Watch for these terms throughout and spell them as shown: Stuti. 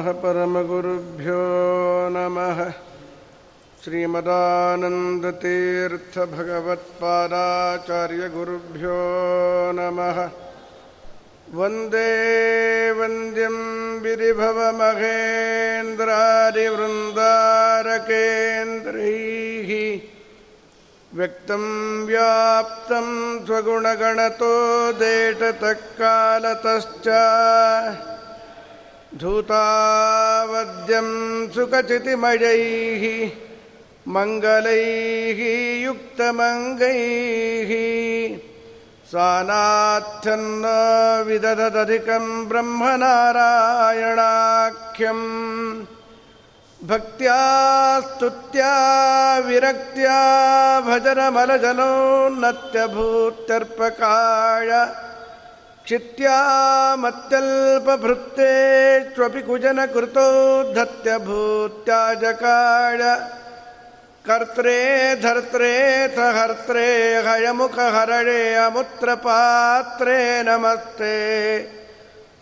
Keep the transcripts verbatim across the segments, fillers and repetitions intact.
नमः परमगुरुभ्यो नमः। श्रीमदानन्दतीर्थभगवत्पादाचार्यगुरुभ्यो नमः। वन्दे वन्द्यं विरिभवमहेन्द्रादिवृन्दारकेन्द्रैः व्यक्तं व्याप्तं स्वगुणगणतोदेशतकालतश्च धूतावद्यं सुखचितिमयैः मङ्गलैः युक्तमङ्गैः सानाथन्न विदधदधिकं ब्रह्मनारायणाख्यं ಭಕ್ತ್ಯಾ ಸ್ತುತ್ಯಾ ವಿರಕ್ತ್ಯಾ ಭಜನಮಲಜನೋನ್ನತ್ಯಭೂತ್ಯರ್ಪಕಾಯ ಕ್ಷಿತ್ಯಾ ಮತ್ಯಲ್ಪಭೃತ್ತೇ ಚ್ವಪಿ ಕುಜನಕೃತೋ ಧತ್ಯಭೂತ್ಯಾಜಕಾಯ ಕರ್ತ್ರೇ ಧರ್ತೇಥ ಹರ್ತ್ರೇ ಹಯಮುಖ ಹರಳೇ ಅಮುತ್ರ ಪಾತ್ರೇ ನಮಸ್ತೆ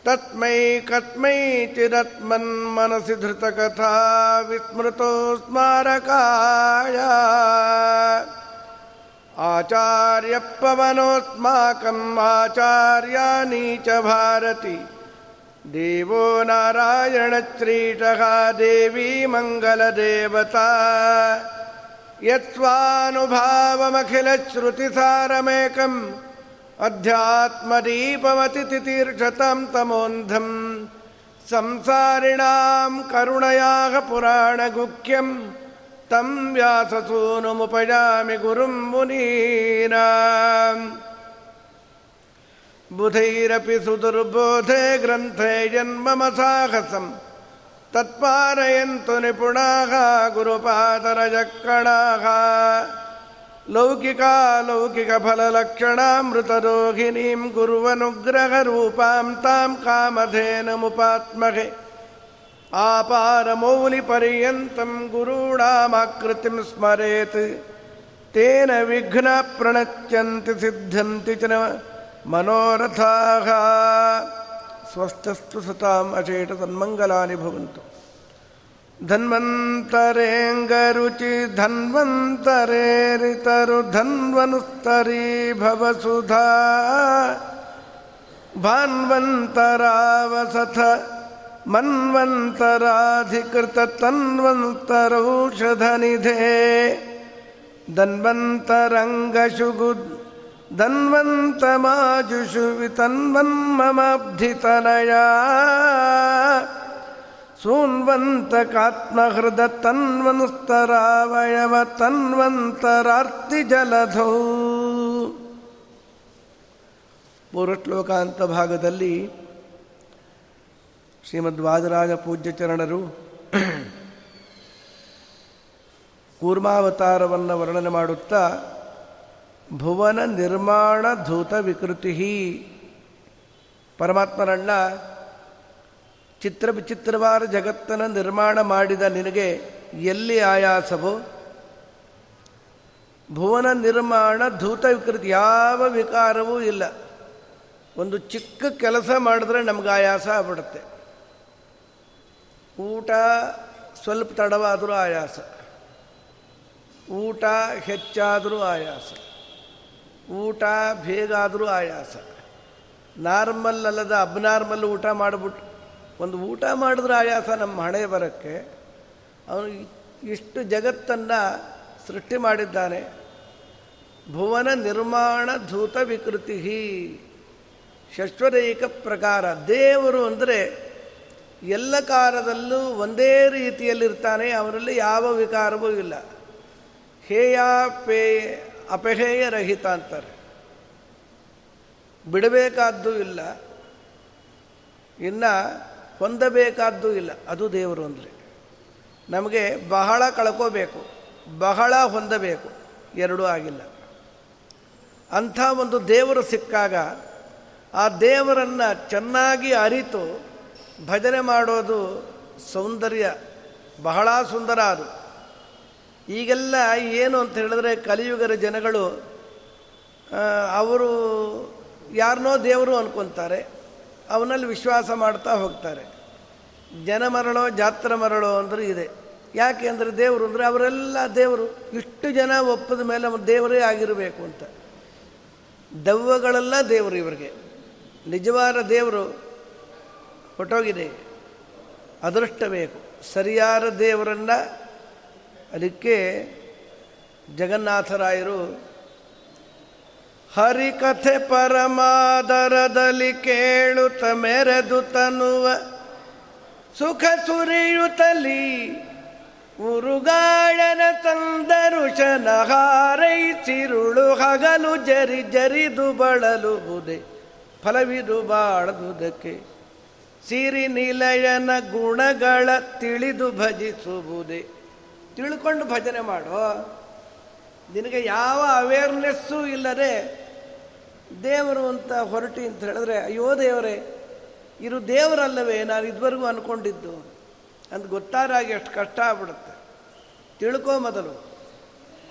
ತತ್ಮೈ ಕತ್ಮೈ ಚಿರತ್ಮನ್ಮನಸಿ ಧೃತಕಥಾ ವಿಸ್ಮೃತೋ ಸ್ಮಾರಕಾಯ ಆಚಾರ್ಯ ಪವನೋಸ್ಮಾಕಂ ಆಚಾರ್ಯಾನಿ ಚ ಭಾರತಿ ದೇವೋ ನಾರಾಯಣಶ್ರೀತಃ ದೇವಿ ಮಂಗಲದೇವತಾ ಯತ್ವಾನುಭಾವಮಖಿಲಶ್ರುತಿಸಾರಮೇಕಂ ಅಧ್ಯಾತ್ಮದೀಪಮತಿತಿತೀರ್ಷತಾಂ ತಮೋಂಧಂ ಸಂಸಾರಿಣಾಂ ಕರುಣಯಾಃ ಪುರಾಣಗುಖ್ಯಂ ತಂ ವ್ಯಾಸಸೂನುಮುಪಯಾಮಿ ಗುರುಂ ಮುನೀನಾಂ ಬುಧೈರಪಿ ಸುದುರ್ಬೋಧೆ ಗ್ರಂಥೇ ಜನ್ಮಮ ಸಾಹಸಂ ತತ್ಪಾರಯಂತು ನಿಪುಣಾಃ ಗುರುಪಾದರಜಕ್ಕಣಾಃ ಲೌಕಿಕಾಲೌಕಿಕಫಲಲಕ್ಷಣಾಮೃತರೋಹಿಣೀಂ ಗುರುವನುಗ್ರಹರೂಪಾಂ ತಾಂ ಕಾಮಧೇನುಮುಪಾತ್ಮಹೇ ಆಪಾರಮೌಲಿಪರ್ಯಂತಂ ಗುರುಣಾಮಾಕೃತಿಂ ಸ್ಮರೇತ್ ತೇನ ವಿಘ್ನಾಃ ಪ್ರಣಶ್ಯಂತಿ ಸಿದ್ಧಂತಿ ಚ ಮನೋರಥಾಃ. ಸ್ವಸ್ಥಸ್ತು ಸತಾಂ ಅಚೇತ ತನ್ಮಂಗಲಾನಿ ಭವಂತು. ಧನ್ವಂತರೇಂಗರುಚಿ ಧನ್ವಂತರೇರಿತರು ಧನ್ವನುಸ್ತರೀ ಭವಸುಧಾ ಭಾನ್ವಂತರಾವಸಥ ಮನ್ವಂತರಾಧಿಕೃತ ತನ್ವಂತರೌಷಧನಿಧೇ ಧನ್ವಂತರಂಗಶುಗು ಧನ್ವಂತಮಾಜುಷು ವಿತನ್ವನ್ಮಮಾಬ್ಧಿತನಯ ಸೂನ್ವಂತಕಾತ್ಮಹೃದ ತನ್ವನುಸ್ತರಾವಯವ ತನ್ವಂತರಾರ್ತಿಜಲಧೌ. ಪೂರ್ವಶ್ಲೋಕಾಂತ ಭಾಗದಲ್ಲಿ ಶ್ರೀಮದ್ವಾದರಾಜ ಪೂಜ್ಯಚರಣರು ಕೂರ್ಮಾವತಾರವನ್ನು ವರ್ಣನೆ ಮಾಡುತ್ತಾ ಭುವನ ನಿರ್ಮಾಣ ಧೂತ ವಿಕೃತಿ, ಪರಮಾತ್ಮನಣ್ಣ ಚಿತ್ರ ವಿಚಿತ್ರವಾದ ಜಗತ್ತನ್ನು ನಿರ್ಮಾಣ ಮಾಡಿದ ನಿನಗೆ ಎಲ್ಲಿ ಆಯಾಸವೋ? ಭುವನ ನಿರ್ಮಾಣ ಧೂತ ವಿಕೃತಿ, ಯಾವ ವಿಕಾರವೂ ಇಲ್ಲ. ಒಂದು ಚಿಕ್ಕ ಕೆಲಸ ಮಾಡಿದ್ರೆ ನಮ್ಗೆ ಆಯಾಸ ಆಗ್ಬಿಡುತ್ತೆ. ಊಟ ಸ್ವಲ್ಪ ತಡವಾದರೂ ಆಯಾಸ, ಊಟ ಹೆಚ್ಚಾದರೂ ಆಯಾಸ, ಊಟ ಬೇಗ ಆದರೂ ಆಯಾಸ. ನಾರ್ಮಲ್ ಅಲ್ಲದ ಅಬ್ನಾರ್ಮಲ್ ಊಟ ಮಾಡಿಬಿಟ್ಟು ಒಂದು ಊಟ ಮಾಡಿದ್ರೆ ಆಯಾಸ ನಮ್ಮ ಹಣೆ ಬರೋಕ್ಕೆ. ಅವನು ಇಷ್ಟು ಜಗತ್ತನ್ನು ಸೃಷ್ಟಿ ಮಾಡಿದ್ದಾನೆ. ಭುವನ ನಿರ್ಮಾಣ ಧೂತ ವಿಕೃತಿ ಶಶ್ವರೇಕ ಪ್ರಕಾರ. ದೇವರು ಅಂದರೆ ಎಲ್ಲ ಕಾಲದಲ್ಲೂ ಒಂದೇ ರೀತಿಯಲ್ಲಿರ್ತಾನೆ, ಅವರಲ್ಲಿ ಯಾವ ವಿಕಾರವೂ ಇಲ್ಲ. ಹೇಯ ಪೇ ಅಪಹೇಯ ರಹಿತ ಅಂತಾರೆ. ಬಿಡಬೇಕಾದ್ದು ಇಲ್ಲ, ಇನ್ನು ಹೊಂದಬೇಕಾದ್ದು ಇಲ್ಲ. ಅದು ದೇವರು ಅಂದರೆ. ನಮಗೆ ಬಹಳ ಕಳ್ಕೋಬೇಕು, ಬಹಳ ಹೊಂದಬೇಕು, ಎರಡೂ ಆಗಿಲ್ಲ. ಅಂಥ ಒಂದು ದೇವರು ಸಿಕ್ಕಾಗ ಆ ದೇವರನ್ನು ಚೆನ್ನಾಗಿ ಅರಿತು ಭಜನೆ ಮಾಡೋದು ಸೌಂದರ್ಯ, ಬಹಳ ಸುಂದರ ಅದು. ಈಗೆಲ್ಲ ಏನು ಅಂತ ಹೇಳಿದ್ರೆ, ಕಲಿಯುಗರ ಜನಗಳು ಅವರು ಯಾರನ್ನೋ ದೇವರು ಅಂದ್ಕೊತಾರೆ, ಅವನಲ್ಲಿ ವಿಶ್ವಾಸ ಮಾಡ್ತಾ ಹೋಗ್ತಾರೆ. ಜನ ಮರಳೋ ಜಾತ್ರ ಮರಳೋ ಅಂದ್ರೆ ಇದೆ. ಯಾಕೆ ಅಂದರೆ ದೇವರು ಅಂದರೆ ಅವರೆಲ್ಲ ದೇವರು, ಇಷ್ಟು ಜನ ಒಪ್ಪದ ಮೇಲೆ ಅವ್ರು ದೇವರೇ ಆಗಿರಬೇಕು ಅಂತ. ದೆವ್ವಗಳೆಲ್ಲ ದೇವರು, ಇವರಿಗೆ ನಿಜವಾದ ದೇವರು ಹೊಟ್ಟೋಗಿದೆ. ಅದೃಷ್ಟ ಬೇಕು ಸರಿಯಾದ ದೇವರನ್ನು. ಅದಕ್ಕೆ ಜಗನ್ನಾಥರಾಯರು ಹರಿಕಥೆ ಪರಮಾದರದಲ್ಲಿ ಕೇಳುತ್ತ ಮೆರೆದು ತನ್ನುವ ಸುಖ ಸುರಿಯುತ್ತಲಿ ಉರುಗಾಳನ ತಂದರು ಶನಹಾರೈ ಚಿರುಳು ಹಗಲು ಜರಿ ಜರಿದು ಬಳಲು ಬುದೆ ಫಲವಿದು ಬಾಳದುದಕ್ಕೆ ಸಿರಿ ನಿಲಯನ ಗುಣಗಳ ತಿಳಿದು ಭಜಿಸುವುದೇ. ತಿಳ್ಕೊಂಡು ಭಜನೆ ಮಾಡೋ, ನಿನಗೆ ಯಾವ ಅವೇರ್ನೆಸ್ಸೂ ಇಲ್ಲದೆ ದೇವರು ಅಂತ ಹೊರಟಿ ಅಂತ ಹೇಳಿದ್ರೆ, ಅಯ್ಯೋ ದೇವರೇ ಇರು ದೇವರಲ್ಲವೇ ನಾನು ಇದುವರೆಗೂ ಅಂದ್ಕೊಂಡಿದ್ದು ಅಂತ ಗೊತ್ತಾರಾಗಿ ಎಷ್ಟು ಕಷ್ಟ ಆಗ್ಬಿಡುತ್ತೆ. ತಿಳ್ಕೊ ಮೊದಲು,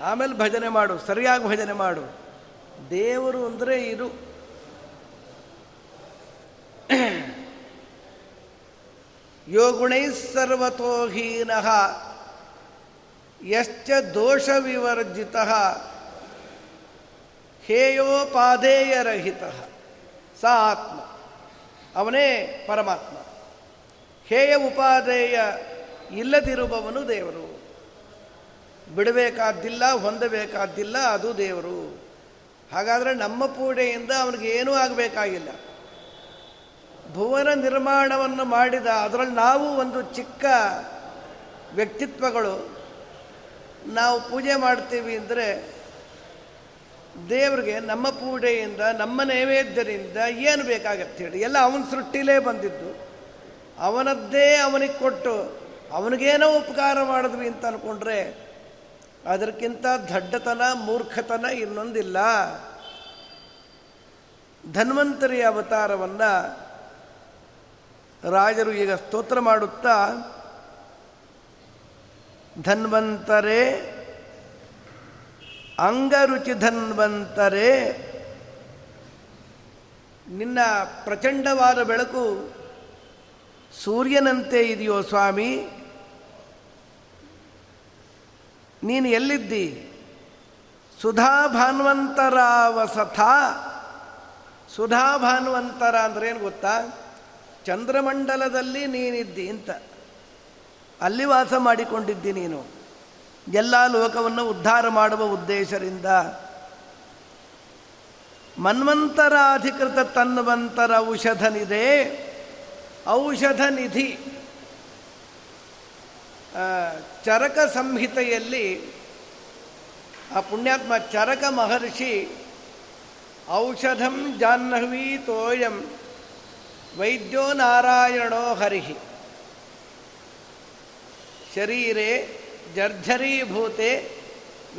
ಆಮೇಲೆ ಭಜನೆ ಮಾಡು, ಸರಿಯಾಗಿ ಭಜನೆ ಮಾಡು. ದೇವರು ಅಂದರೆ ಇದು. ಯೋಗುಣೈ ಸರ್ವತೋಹೀನಃ ಯಶ್ಚ ದೋಷ ವಿವರ್ಜಿತಃ ಹೇಯೋಪಾಧೇಯರಹಿತಃ ಸ ಆತ್ಮ. ಅವನೇ ಪರಮಾತ್ಮ. ಹೇಯ ಉಪಾಧೇಯ ಇಲ್ಲದಿರುವವನು ದೇವರು. ಬಿಡಬೇಕಾದ್ದಿಲ್ಲ, ಹೊಂದಬೇಕಾದ್ದಿಲ್ಲ, ಅದು ದೇವರು. ಹಾಗಾದರೆ ನಮ್ಮ ಪೂಜೆಯಿಂದ ಅವನಿಗೇನೂ ಆಗಬೇಕಾಗಿಲ್ಲ. ಭುವನ ನಿರ್ಮಾಣವನ್ನು ಮಾಡಿದ, ಅದರಲ್ಲಿ ನಾವು ಒಂದು ಚಿಕ್ಕ ವ್ಯಕ್ತಿತ್ವಗಳು, ನಾವು ಪೂಜೆ ಮಾಡ್ತೀವಿ ಅಂದರೆ ದೇವರಿಗೆ ನಮ್ಮ ಪೂಜೆಯಿಂದ ನಮ್ಮ ನೈವೇದ್ಯದಿಂದ ಏನು ಬೇಕಾಗತ್ತೆ ಹೇಳಿ? ಎಲ್ಲ ಅವನ ಸೃಷ್ಟಿಲೇ ಬಂದಿದ್ದು, ಅವನದ್ದೇ ಅವನಿಗೆ ಕೊಟ್ಟು ಅವನಿಗೇನೋ ಉಪಕಾರ ಮಾಡಿದ್ವಿ ಅಂತ ಅಂದ್ಕೊಂಡ್ರೆ ಅದಕ್ಕಿಂತ ದಡ್ಡತನ ಮೂರ್ಖತನ ಇನ್ನೊಂದಿಲ್ಲ. ಧನ್ವಂತರಿಯ ಅವತಾರವನ್ನು ರಾಜರು ಈಗ ಸ್ತೋತ್ರ ಮಾಡುತ್ತಾ, ಧನ್ವಂತರೇ ಅಂಗರುಚಿ ಧನ್ವಂತರೇ, ನಿನ್ನ ಪ್ರಚಂಡವಾದ ಬೆಳಕು ಸೂರ್ಯನಂತೆ ಇದೆಯೋ ಸ್ವಾಮಿ, ನೀನು ಎಲ್ಲಿದ್ದಿ? ಸುಧಾ ಭಾನ್ವಂತರ ವಸಥ. ಸುಧಾ ಭಾನ್ವಂತರ ಅಂದ್ರೇನು ಗೊತ್ತಾ? ಚಂದ್ರಮಂಡಲದಲ್ಲಿ ನೀನಿದ್ದಿ ಅಂತ, ಅಲ್ಲಿ ವಾಸ ಮಾಡಿಕೊಂಡಿದ್ದಿ ನೀನು, ಎಲ್ಲ ಲೋಕವನ್ನು ಉದ್ಧಾರ ಮಾಡುವ ಉದ್ದೇಶದಿಂದ. ಮನ್ವಂತರ ಅಧಿಕೃತ ತನ್ವಂತರ ಔಷಧನಿದೆ, ಔಷಧ ನಿಧಿ. ಚರಕ ಸಂಹಿತೆಯಲ್ಲಿ ಆ ಪುಣ್ಯಾತ್ಮ ಚರಕ ಮಹರ್ಷಿ ಔಷಧಂ ಜಾಹ್ನವೀ ತೋಯಂ ವೈದ್ಯೋ ನಾರಾಯಣೋ ಹರಿಹಿ. ಶರೀರೆ ಜರ್ಜರೀಭೂತೆ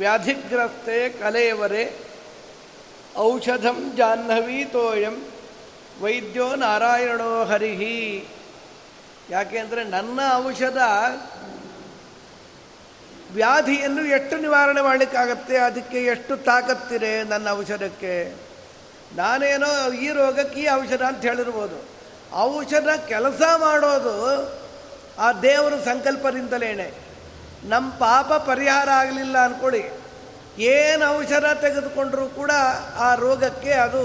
ವ್ಯಾಧಿಗ್ರಸ್ತೆ ಕಲೇವರೆ ಔಷಧಂ ಜಾಹ್ನವೀ ತೋಯಂ ವೈದ್ಯೋ ನಾರಾಯಣೋ ಹರಿಹಿ. ಯಾಕೆಂದರೆ ನನ್ನ ಔಷಧ ವ್ಯಾಧಿಯನ್ನು ಎಷ್ಟು ನಿವಾರಣೆ ಮಾಡಲಿಕ್ಕಾಗತ್ತೆ, ಅದಕ್ಕೆ ಎಷ್ಟು ತಾಕತ್ತಿದೆ ನನ್ನ ಔಷಧಕ್ಕೆ. ನಾನೇನೋ ಈ ರೋಗಕ್ಕೆ ಈ ಔಷಧ ಅಂತ ಹೇಳಿರ್ಬೋದು, ಔಷಧ ಕೆಲಸ ಮಾಡೋದು ಆ ದೇವರ ಸಂಕಲ್ಪದಿಂದಲೇ. ನಮ್ಮ ಪಾಪ ಪರಿಹಾರ ಆಗಲಿಲ್ಲ ಅಂದ್ಕೊಳ್ಳಿ, ಏನು ಔಷಧ ತೆಗೆದುಕೊಂಡ್ರೂ ಕೂಡ ಆ ರೋಗಕ್ಕೆ ಅದು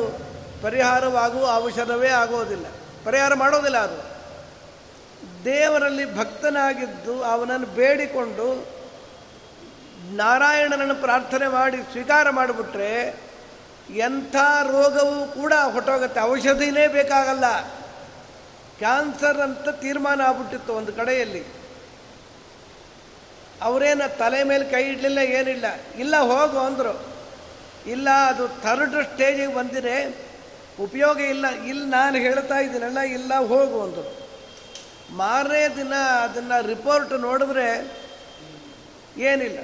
ಪರಿಹಾರವಾಗುವ ಔಷಧವೇ ಆಗೋದಿಲ್ಲ, ಪರಿಹಾರ ಮಾಡೋದಿಲ್ಲ. ಅದು ದೇವರಲ್ಲಿ ಭಕ್ತನಾಗಿದ್ದು ಅವನನ್ನು ಬೇಡಿಕೊಂಡು ನಾರಾಯಣನನ್ನು ಪ್ರಾರ್ಥನೆ ಮಾಡಿ ಸ್ವೀಕಾರ ಮಾಡಿಬಿಟ್ರೆ ಎಂಥ ರೋಗವೂ ಕೂಡ ಹೊಟ್ಟೋಗುತ್ತೆ, ಔಷಧಿನೇ ಬೇಕಾಗಲ್ಲ. ಕ್ಯಾನ್ಸರ್ ಅಂತ ತೀರ್ಮಾನ ಆಗ್ಬಿಟ್ಟಿತ್ತು ಒಂದು ಕಡೆಯಲ್ಲಿ. ಅವರೇನು ತಲೆ ಮೇಲೆ ಕೈ ಇಡಲಿಲ್ಲ, ಏನಿಲ್ಲ. ಇಲ್ಲ ಹೋಗು ಅಂದರು. ಇಲ್ಲ, ಅದು ಥರ್ಡ್ ಸ್ಟೇಜಿಗೆ ಬಂದಿದೆ, ಉಪಯೋಗ ಇಲ್ಲ. ಇಲ್ಲಿ ನಾನು ಹೇಳ್ತಾ ಇದ್ದೀನಲ್ಲ, ಇಲ್ಲ ಹೋಗು ಅಂದರು. ಮಾರನೇ ದಿನ ಅದನ್ನು ರಿಪೋರ್ಟ್ ನೋಡಿದ್ರೆ ಏನಿಲ್ಲ.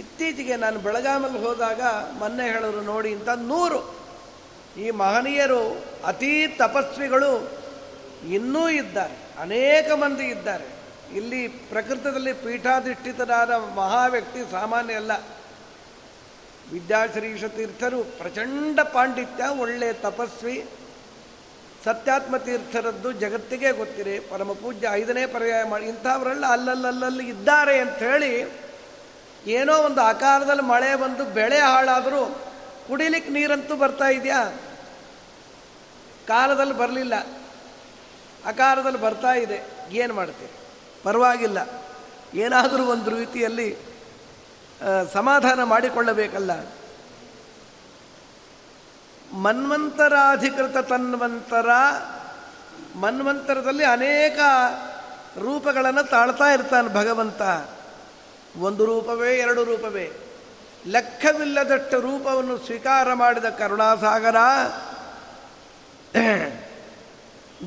ಇತ್ತೀಚೆಗೆ ನಾನು ಬೆಳಗಾಮಲ್ಲಿ ಹೋದಾಗ ಮೊನ್ನೆ ಹೇಳಿದ್ರು ನೋಡಿ ಅಂತ. ನೂರು ಈ ಮಹನೀಯರು ಅತೀ ತಪಸ್ವಿಗಳು ಇನ್ನೂ ಇದ್ದಾರೆ, ಅನೇಕ ಮಂದಿ ಇದ್ದಾರೆ. ಇಲ್ಲಿ ಪ್ರಕೃತದಲ್ಲಿ ಪೀಠಾಧಿಷ್ಠಿತರಾದ ಮಹಾ ವ್ಯಕ್ತಿ ಸಾಮಾನ್ಯ ಅಲ್ಲ. ವಿದ್ಯಾಶ್ರೀಷ ತೀರ್ಥರು ಪ್ರಚಂಡ ಪಾಂಡಿತ್ಯ, ಒಳ್ಳೆಯ ತಪಸ್ವಿ, ಸತ್ಯಾತ್ಮತೀರ್ಥರದ್ದು ಜಗತ್ತಿಗೆ ಗೊತ್ತಿರಿ, ಪರಮಪೂಜ್ಯ ಐದನೇ ಪರ್ಯಾಯ ಮಾಡಿ ಇಂಥವರೆಲ್ಲ ಅಲ್ಲಲ್ಲಲ್ಲಿ ಇದ್ದಾರೆ ಅಂಥೇಳಿ ಏನೋ ಒಂದು ಆಕಾರದಲ್ಲಿ ಮಳೆ ಬಂದು ಬೆಳೆ ಹಾಳಾದರೂ ಕುಡಿಲಿಕ್ಕೆ ನೀರಂತೂ ಬರ್ತಾ ಇದೆಯಾ? ಕಾಲದಲ್ಲಿ ಬರಲಿಲ್ಲ, ಆಕಾರದಲ್ಲಿ ಬರ್ತಾ ಇದೆ. ಏನು ಮಾಡ್ತೀರಿ? ಪರವಾಗಿಲ್ಲ, ಏನಾದರೂ ಒಂದು ರೀತಿಯಲ್ಲಿ ಸಮಾಧಾನ ಮಾಡಿಕೊಳ್ಳಬೇಕಲ್ಲ. ಮನ್ವಂತರಾಧಿಕೃತ ತನ್ವಂತರ, ಮನ್ವಂತರದಲ್ಲಿ ಅನೇಕ ರೂಪಗಳನ್ನು ತಾಳ್ತಾ ಇರ್ತಾನೆ ಭಗವಂತ. ಒಂದು ರೂಪವೇ ಎರಡು ರೂಪವೇ, ಲೆಕ್ಕವಿಲ್ಲದಷ್ಟು ರೂಪವನ್ನು ಸ್ವೀಕಾರ ಮಾಡಿದ ಕರುಣಾಸಾಗರ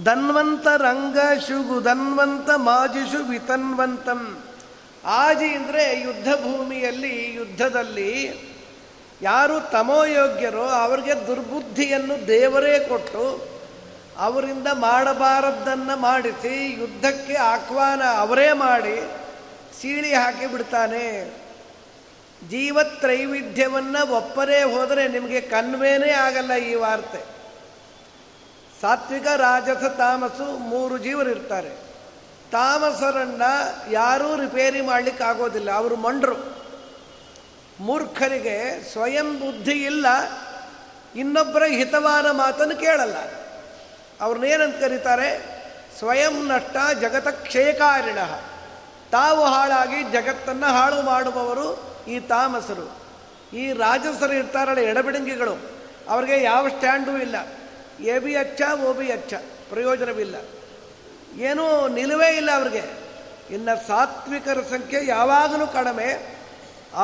ಧನ್ವಂತ ರಂಗ ಶುಗು ಧನ್ವಂತ ಮಾಜಿಷು ವಿತನ್ವಂತಂ. ಆಜಿ ಅಂದರೆ ಯುದ್ಧ ಭೂಮಿಯಲ್ಲಿ, ಯುದ್ಧದಲ್ಲಿ ಯಾರು ತಮೋಯೋಗ್ಯರೋ ಅವರಿಗೆ ದುರ್ಬುದ್ಧಿಯನ್ನು ದೇವರೇ ಕೊಟ್ಟು ಅವರಿಂದ ಮಾಡಬಾರದ್ದನ್ನು ಮಾಡಿಸಿ ಯುದ್ಧಕ್ಕೆ ಆಹ್ವಾನ ಅವರೇ ಮಾಡಿ ಸೀಳಿ ಹಾಕಿಬಿಡ್ತಾನೆ. ಜೀವತ್ರೈವಿಧ್ಯವನ್ನು ಒಪ್ಪರೇ ಹೋದರೆ ನಿಮಗೆ ಕನ್ವೇನೇ ಆಗಲ್ಲ ಈ ವಾರ್ತೆ. ಸಾತ್ವಿಕ, ರಾಜಸ, ತಾಮಸು ಮೂರು ಜೀವರಿರ್ತಾರೆ. ತಾಮಸರನ್ನು ಯಾರೂ ರಿಪೇರಿ ಮಾಡಲಿಕ್ಕಾಗೋದಿಲ್ಲ, ಅವರು ಮೊಂಡರು. ಮೂರ್ಖರಿಗೆ ಸ್ವಯಂ ಬುದ್ಧಿ ಇಲ್ಲ, ಇನ್ನೊಬ್ಬರ ಹಿತವಾದ ಮಾತನ್ನು ಕೇಳಲ್ಲ. ಅವ್ರನ್ನೇನಂತ ಕರೀತಾರೆ? ಸ್ವಯಂ ನಷ್ಟ ಜಗತ ಕ್ಷಯಕಾರಿಣ. ತಾವು ಹಾಳಾಗಿ ಜಗತ್ತನ್ನು ಹಾಳು ಮಾಡುವವರು ಈ ತಾಮಸರು. ಈ ರಾಜಸರು ಇರ್ತಾರಲ್ಲ, ಎಡಬಿಡಂಗಿಗಳು, ಅವ್ರಿಗೆ ಯಾವ ಸ್ಟ್ಯಾಂಡೂ ಇಲ್ಲ. ಎ ಬಿ ಅಚ್ಚ, ಓ ಬಿ ಅಚ್ಚ, ಪ್ರಯೋಜನವಿಲ್ಲ, ಏನೂ ನಿಲುವೇ ಇಲ್ಲ ಅವ್ರಿಗೆ. ಇನ್ನು ಸಾತ್ವಿಕರ ಸಂಖ್ಯೆ ಯಾವಾಗಲೂ ಕಡಿಮೆ,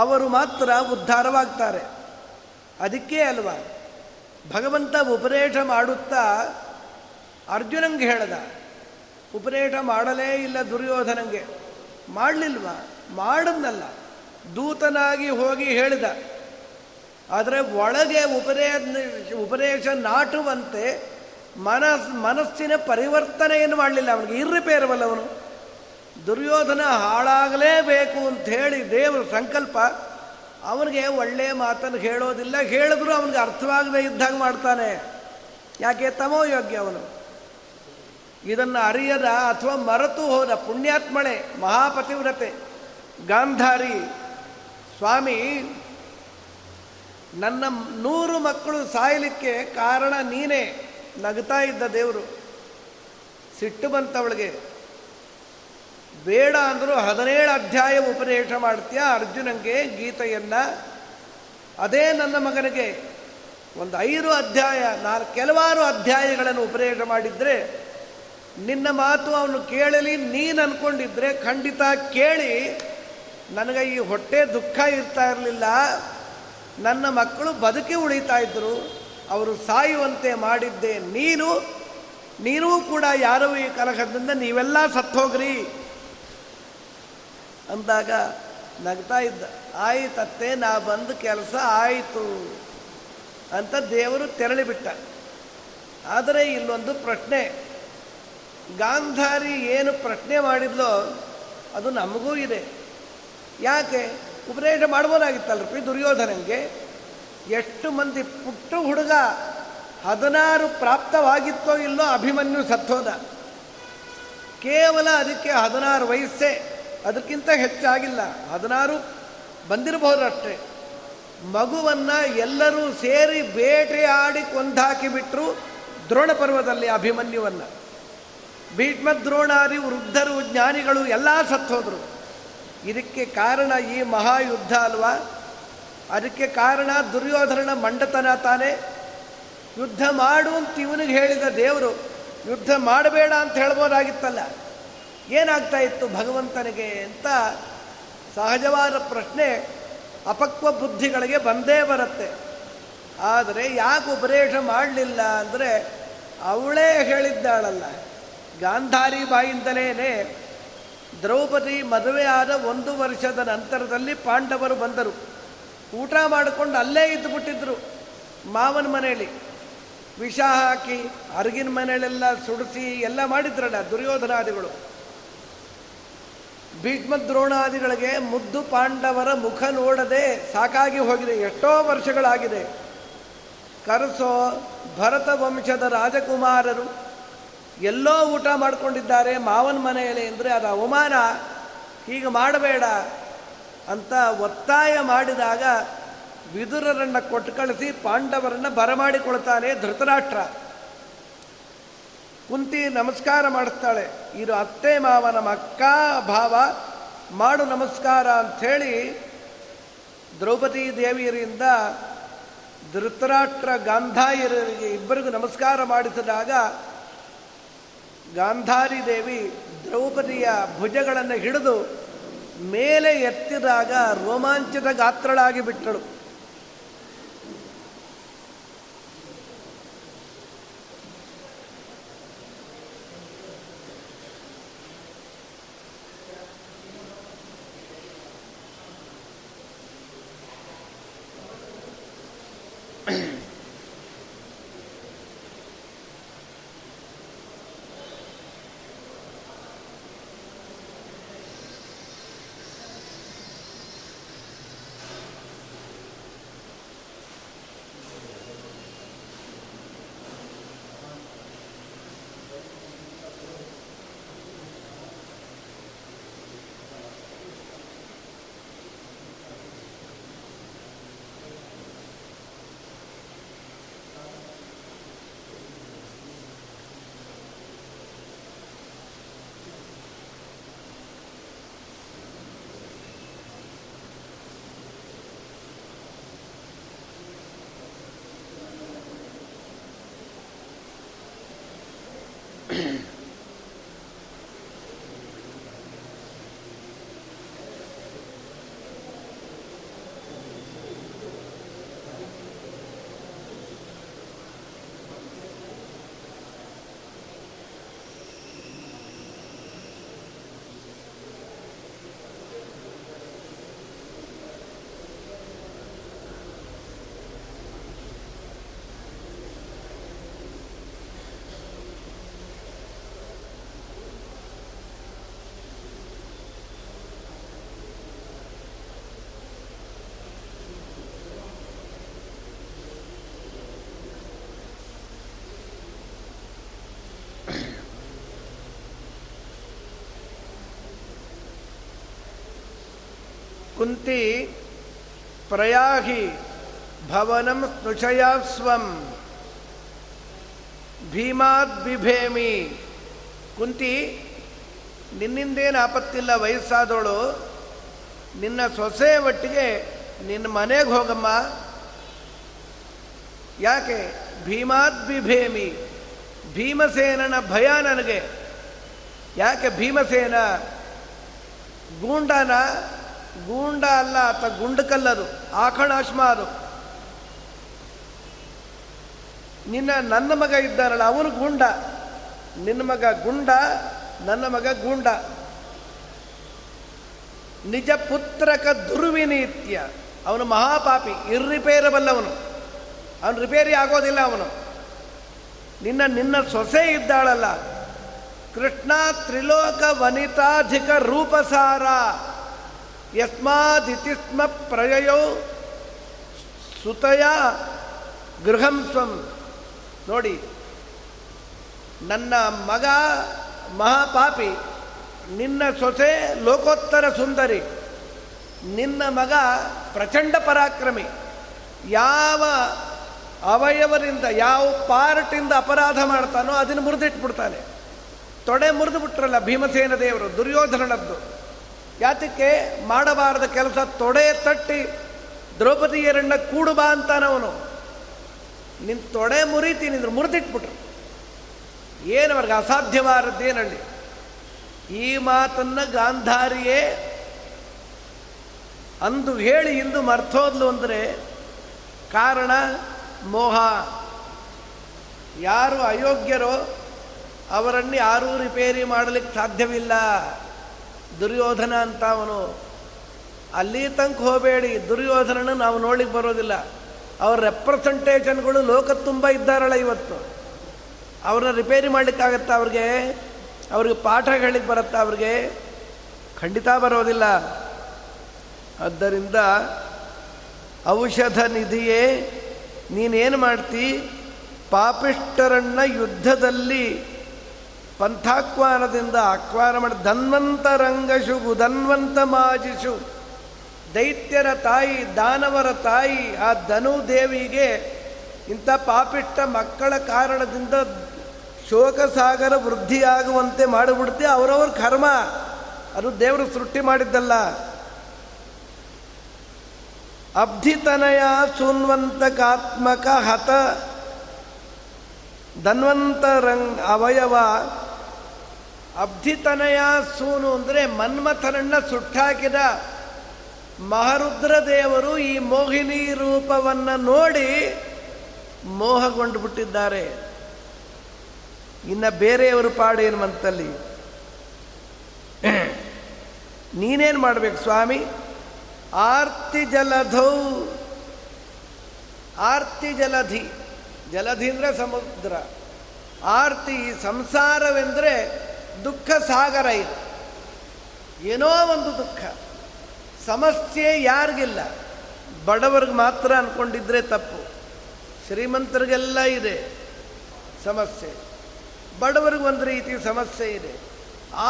ಅವರು ಮಾತ್ರ ಉದ್ಧಾರವಾಗ್ತಾರೆ. ಅದಕ್ಕೆ ಅಲ್ವಾ ಭಗವಂತ ಉಪದೇಶ ಮಾಡುತ್ತಾ ಅರ್ಜುನಂಗೆ ಹೇಳ್ದ, ಉಪದೇಶ ಮಾಡಲೇ ಇಲ್ಲ ದುರ್ಯೋಧನಂಗೆ. ಮಾಡಲಿಲ್ವಾ? ಮಾಡದ್ನಲ್ಲ, ದೂತನಾಗಿ ಹೋಗಿ ಹೇಳಿದ. ಆದರೆ ಒಳಗೆ ಉಪದೇಶ ಉಪದೇಶ ನಾಟುವಂತೆ ಮನಸ್ ಮನಸ್ಸಿನ ಪರಿವರ್ತನೆಯನ್ನು ಮಾಡಲಿಲ್ಲ. ಅವನಿಗೆ ಇರ್ರಿಪೇರಬಲ್ಲ ಅವನು. ದುರ್ಯೋಧನ ಹಾಳಾಗಲೇಬೇಕು ಅಂಥೇಳಿ ದೇವರ ಸಂಕಲ್ಪ. ಅವನಿಗೆ ಒಳ್ಳೆಯ ಮಾತನ್ನು ಹೇಳೋದಿಲ್ಲ, ಹೇಳಿದ್ರು ಅವನಿಗೆ ಅರ್ಥವಾಗದೇ ಇದ್ದಾಗ ಮಾಡ್ತಾನೆ. ಯಾಕೆ? ತಮೋಯೋಗ್ಯ ಅವನು. ಇದನ್ನು ಅರಿಯದ ಅಥವಾ ಮರೆತು ಹೋದ ಪುಣ್ಯಾತ್ಮಳೆ, ಮಹಾಪತಿವ್ರತೆ ಗಾಂಧಾರಿ ಸ್ವಾಮಿ, ನನ್ನ ನೂರು ಮಕ್ಕಳು ಸಾಯಲಿಕ್ಕೆ ಕಾರಣ ನೀನೇ ನಗ್ತಾ ಇದ್ದ ದೇವರು. ಸಿಟ್ಟು ಬಂತವಳಿಗೆ. ಬೇಡ ಅಂದರೂ ಹದಿನೇಳು ಅಧ್ಯಾಯ ಉಪದೇಶ ಮಾಡ್ತೀಯ ಅರ್ಜುನಂಗೆ ಗೀತೆಯನ್ನು. ಅದೇ ನನ್ನ ಮಗನಿಗೆ ಒಂದು ಐದು ಅಧ್ಯಾಯ, ನಾನು ಕೆಲವಾರು ಅಧ್ಯಾಯಗಳನ್ನು ಉಪದೇಶ ಮಾಡಿದರೆ ನಿನ್ನ ಮಾತು ಅವನು ಕೇಳಲಿ ನೀನು ಅಂದ್ಕೊಂಡಿದ್ರೆ ಖಂಡಿತ ಕೇಳಿ ನನಗೆ ಈ ಹೊಟ್ಟೆ ದುಃಖ ಇರ್ತಾ ಇರಲಿಲ್ಲ. ನನ್ನ ಮಕ್ಕಳು ಬದುಕಿ ಉಳಿತಾ ಇದ್ದರು, ಅವರು ಸಾಯುವಂತೆ ಮಾಡಿದ್ದೆ ನೀನು. ನೀನೂ ಕೂಡ ಯಾರೂ ಈ ಕಲಹದಿಂದ ನೀವೆಲ್ಲ ಸತ್ತೋಗ್ರಿ ಅಂದಾಗ ನಗ್ತಾ ಇದ್ದ. ಆಯಿತತ್ತೆ, ನಾ ಬಂದು ಕೆಲಸ ಆಯಿತು ಅಂತ ದೇವರು ತೆರಳಿಬಿಟ್ಟ. ಆದರೆ ಇಲ್ಲೊಂದು ಪ್ರಶ್ನೆ, ಗಾಂಧಾರಿ ಏನು ಪ್ರಶ್ನೆ ಮಾಡಿದ್ಲೋ ಅದು ನಮಗೂ ಇದೆ. ಯಾಕೆ? ಉಪದೇಶ ಮಾಡ್ಬೋದಾಗಿತ್ತಲ್ರಿ ದುರ್ಯೋಧನಂಗೆ. ಎಷ್ಟು ಮಂದಿ ಪುಟ್ಟ ಹುಡುಗ, ಹದಿನಾರು ಪ್ರಾಪ್ತವಾಗಿತ್ತೋ ಇಲ್ಲೋ ಅಭಿಮನ್ಯು ಸತ್ತೋದ. ಕೇವಲ ಅದಕ್ಕೆ ಹದಿನಾರು ವಯಸ್ಸೇ, ಅದಕ್ಕಿಂತ ಹೆಚ್ಚಾಗಿಲ್ಲ, ಹದಿನಾರು ಬಂದಿರಬಹುದು ಅಷ್ಟೇ. ಮಗುವನ್ನು ಎಲ್ಲರೂ ಸೇರಿ ಬೇಟೆಯಾಡಿ ಕೊಂದಾಕಿಬಿಟ್ರು ದ್ರೋಣ ಪರ್ವದಲ್ಲಿ ಅಭಿಮನ್ಯುವನ್ನು. ಭೀಷ್ಮ, ದ್ರೋಣಾದಿ ವೃದ್ಧರು, ಜ್ಞಾನಿಗಳು ಎಲ್ಲ ಸತ್ತೋದ್ರು. ಇದಕ್ಕೆ ಕಾರಣ ಈ ಮಹಾಯುದ್ಧ ಅಲ್ವಾ? ಅದಕ್ಕೆ ಕಾರಣ ದುರ್ಯೋಧನ ಮಂಡತನ ತಾನೇ. ಯುದ್ಧ ಮಾಡು ಅಂತ ಇವನಿಗೆ ಹೇಳಿದ ದೇವರು, ಯುದ್ಧ ಮಾಡಬೇಡ ಅಂತ ಹೇಳ್ಬೋದಾಗಿತ್ತಲ್ಲ. ಏನಾಗ್ತಾ ಇತ್ತು ಭಗವಂತನಿಗೆ ಅಂತ ಸಹಜವಾದ ಪ್ರಶ್ನೆ ಅಪಕ್ವ ಬುದ್ಧಿಗಳಿಗೆ ಬಂದೇ ಬರುತ್ತೆ. ಆದರೆ ಯಾಕೆ ಉಪದೇಶ ಮಾಡಲಿಲ್ಲ ಅಂದರೆ ಅವಳೇ ಹೇಳಿದ್ದಾಳಲ್ಲ, ಗಾಂಧಾರಿ ಬಾಯಿಂದಲೇ. ದ್ರೌಪದಿ ಮದುವೆಯಾದ ಒಂದು ವರ್ಷದ ನಂತರದಲ್ಲಿ ಪಾಂಡವರು ಬಂದರು. ಊಟ ಮಾಡಿಕೊಂಡು ಅಲ್ಲೇ ಇದ್ದುಬಿಟ್ಟಿದ್ರು ಮಾವನ ಮನೆಯಲ್ಲಿ. ವಿಷ ಹಾಕಿ ಅರಗಿನ ಮನೆಯಲ್ಲೆಲ್ಲ ಸುಡಿಸಿ ಎಲ್ಲ ಮಾಡಿದ್ರಲ್ಲ ದುರ್ಯೋಧನಾದಿಗಳು. ಭೀಷ್ಮ ದ್ರೋಣಾದಿಗಳಿಗೆ ಮುದ್ದು ಪಾಂಡವರ ಮುಖ ನೋಡದೆ ಸಾಕಾಗಿ ಹೋಗಿದೆ, ಎಷ್ಟೋ ವರ್ಷಗಳಾಗಿದೆ. ಕರಸೋ ಭರತ ವಂಶದ ರಾಜಕುಮಾರರು ಎಲ್ಲೋ ಊಟ ಮಾಡಿಕೊಂಡಿದ್ದಾರೆ ಮಾವನ ಮನೆಯಲ್ಲಿ ಅಂದರೆ ಅದು ಅವಮಾನ, ಹೀಗೆ ಮಾಡಬೇಡ ಅಂತ ಒತ್ತಾಯ ಮಾಡಿದಾಗ ವಿದುರರನ್ನು ಕೊಟ್ಟು ಕಳಿಸಿ ಪಾಂಡವರನ್ನು ಬರಮಾಡಿಕೊಳ್ತಾನೆ ಧೃತರಾಷ್ಟ್ರ. ಕುಂತಿ ನಮಸ್ಕಾರ ಮಾಡಿಸ್ತಾಳೆ, ಇದು ಅತ್ತೆ ಮಾವ ನಮ್ಮ ಅಕ್ಕ ಭಾವ, ಮಾಡು ನಮಸ್ಕಾರ ಅಂಥೇಳಿ ದ್ರೌಪದಿ ದೇವಿಯರಿಂದ ಧೃತರಾಷ್ಟ್ರ ಗಾಂಧಾರಿಯರಿಗೆ ಇಬ್ಬರಿಗೂ ನಮಸ್ಕಾರ ಮಾಡಿಸಿದಾಗ ಗಾಂಧಾರಿ ದೇವಿ ದ್ರೌಪದಿಯ ಭುಜಗಳನ್ನು ಹಿಡಿದು ಮೇಲೆ ಎತ್ತಿದಾಗ ರೋಮಾಂಚದ ಗಾತ್ರಳಾಗಿ ಬಿಟ್ಟಳು. ಕುಂತಿ ಪ್ರಯಾಹಿ ಭವನಂ ಸ್ನುಷಯಾ ಸ್ವಂ ಭೀಮಾದ್ ಬಿಭೇಮಿ. ಕುಂತಿ, ನಿನ್ನಿಂದೇನು ಆಪತ್ತಿಲ್ಲ, ವಯಸ್ಸಾದವಳು, ನಿನ್ನ ಸೊಸೆ ಒಟ್ಟಿಗೆ ನಿನ್ನ ಮನೆಗೆ ಹೋಗಮ್ಮ. ಯಾಕೆ? ಭೀಮಾದ್ ಬಿಭೇಮಿ, ಭೀಮಸೇನನ ಭಯ ನನಗೆ. ಯಾಕೆ? ಭೀಮಸೇನ ಗೂಂಡನ, ಗೂಂಡ ಅಲ್ಲ ಆತ, ಗುಂಡಕಲ್ಲದು, ಆಕಣಾಶ್ಮ ಅದು. ನಿನ್ನ ನನ್ನ ಮಗ ಇದ್ದಾನಲ್ಲ ಅವನು ಗುಂಡ, ನಿನ್ನ ಮಗ ಗುಂಡ, ನನ್ನ ಮಗ ಗೂಂಡ. ನಿಜ ಪುತ್ರಕ ದುರ್ವಿನೀತ್ಯ, ಅವನು ಮಹಾಪಾಪಿ, ಇರ್ರಿಪೇರಬಲ್ ಅವನು, ಅವನು ರಿಪೇರಿ ಆಗೋದಿಲ್ಲ ಅವನು. ನಿನ್ನ ನಿನ್ನ ಸೊಸೆ ಇದ್ದಾಳಲ್ಲ, ಕೃಷ್ಣ ತ್ರಿಲೋಕ ವನಿತಾಧಿಕ ರೂಪಸಾರ ಯಸ್ಮಾದಿತಿಸ್ಮ ಪ್ರಯಯೌ ಸುತಯ ಗೃಹಂ ಸ್ವಂ. ನೋಡಿ, ನನ್ನ ಮಗ ಮಹಾಪಾಪಿ, ನಿನ್ನ ಸೊಸೆ ಲೋಕೋತ್ತರ ಸುಂದರಿ, ನಿನ್ನ ಮಗ ಪ್ರಚಂಡ ಪರಾಕ್ರಮಿ. ಯಾವ ಅವಯವರಿಂದ, ಯಾವ ಪಾರ್ಟಿಂದ ಅಪರಾಧ ಮಾಡ್ತಾನೋ ಅದನ್ನು ಮುರಿದಿಟ್ಬಿಡ್ತಾನೆ. ತೊಡೆ ಮುರಿದು ಬಿಟ್ರಲ್ಲ ಭೀಮಸೇನ ದೇವರು ದುರ್ಯೋಧನದ್ದು. ಯಾತಕ್ಕೆ ಮಾಡಬಾರದ ಕೆಲಸ ತೊಡೆ ತಟ್ಟಿ ದ್ರೌಪದಿಯರನ್ನ ಕೂಡು ಬಾ ಅಂತಾನವನು. ನಿನ್ನ ತೊಡೆ ಮುರಿತೀನಿ ಅಂದ್ರೆ ಮುರಿದಿಟ್ಬಿಟ್ರು. ಏನು ಅವ್ರಿಗೆ ಅಸಾಧ್ಯವಾದದ್ದೇನಲ್ಲಿ ಈ ಮಾತನ್ನು ಗಾಂಧಾರಿಯೇ ಅಂದು ಹೇಳಿ ಇಂದು ಮರ್ತೋದ್ಲು ಅಂದರೆ ಕಾರಣ ಮೋಹ. ಯಾರು ಅಯೋಗ್ಯರೋ ಅವರನ್ನು ಯಾರೂ ರಿಪೇರಿ ಮಾಡಲಿಕ್ಕೆ ಸಾಧ್ಯವಿಲ್ಲ. ದುರ್ಯೋಧನ ಅಂತ ಅವನು, ಅಲ್ಲಿ ತನಕ ಹೋಗಬೇಡಿ. ದುರ್ಯೋಧನನ ನಾವು ನೋಡಲಿಕ್ಕೆ ಬರೋದಿಲ್ಲ. ಅವ್ರ ರೆಪ್ರೆಸೆಂಟೇಷನ್ಗಳು ಲೋಕ ತುಂಬ ಇದ್ದಾರಲ್ಲ ಇವತ್ತು. ಅವ್ರನ್ನ ರಿಪೇರಿ ಮಾಡಲಿಕ್ಕಾಗತ್ತಾ ಅವ್ರಿಗೆ? ಅವ್ರಿಗೆ ಪಾಠ ಹೇಳಲಿಕ್ಕೆ ಬರುತ್ತಾ ಅವ್ರಿಗೆ? ಖಂಡಿತ ಬರೋದಿಲ್ಲ. ಆದ್ದರಿಂದ ಔಷಧ ನಿಧಿಯೇ ನೀನೇನು ಮಾಡ್ತೀ? ಪಾಪಿಷ್ಟರನ್ನ ಯುದ್ಧದಲ್ಲಿ ಪಂಥಾಕ್ವಾನದಿಂದ ಆಕ್ವಾನ ಮಾಡಿ ಧನ್ವಂತ ರಂಗಶುಗು ಧನ್ವಂತ ಮಾಜಿಷು, ದೈತ್ಯರ ತಾಯಿ ದಾನವರ ತಾಯಿ ಆ ಧನು ದೇವಿಗೆ ಇಂಥ ಪಾಪಿಷ್ಟ ಮಕ್ಕಳ ಕಾರಣದಿಂದ ಶೋಕಸಾಗರ ವೃದ್ಧಿಯಾಗುವಂತೆ ಮಾಡಿಬಿಡ್ತಿ. ಅವರವ್ರ ಕರ್ಮ, ಅದು ದೇವರು ಸೃಷ್ಟಿ ಮಾಡಿದ್ದಲ್ಲ. ಅಬ್ಧಿತನಯ ಸುನ್ವಂತಕಾತ್ಮಕ ಹತ ಧನ್ವಂತ ರಂಗ್ ಅವಯವ. ಅಬ್ಧಿತನಯ ಸೂನು ಅಂದರೆ ಮನ್ಮಥನನ್ನ ಸುಟ್ಟಾಕಿದ ಮಹಾರುದ್ರ ದೇವರು ಈ ಮೋಹಿನಿ ರೂಪವನ್ನು ನೋಡಿ ಮೋಹಗೊಂಡು ಬಿಟ್ಟಿದ್ದಾರೆ. ಇನ್ನು ಬೇರೆಯವರು ಪಾಡೇನು ಮಂತಲ್ಲಿ ನೀನೇನು ಮಾಡಬೇಕು ಸ್ವಾಮಿ? ಆರ್ತಿ ಜಲಧೌ, ಆರ್ತಿ ಜಲಧಿ, ಜಲಧಿ ಅಂದರೆ ಸಮುದ್ರ, ಆರ್ತಿ ಸಂಸಾರವೆಂದರೆ ದುಃಖ ಸಾಗರ. ಇದು ಏನೋ ಒಂದು ದುಃಖ ಸಮಸ್ಯೆ ಯಾರಿಗಿಲ್ಲ, ಬಡವರಿಗೆ ಮಾತ್ರ ಅಂದ್ಕೊಂಡಿದ್ರೆ ತಪ್ಪು. ಶ್ರೀಮಂತರಿಗೆಲ್ಲ ಇದೆ ಸಮಸ್ಯೆ, ಬಡವರಿಗೆ ಒಂದು ರೀತಿ ಸಮಸ್ಯೆ ಇದೆ.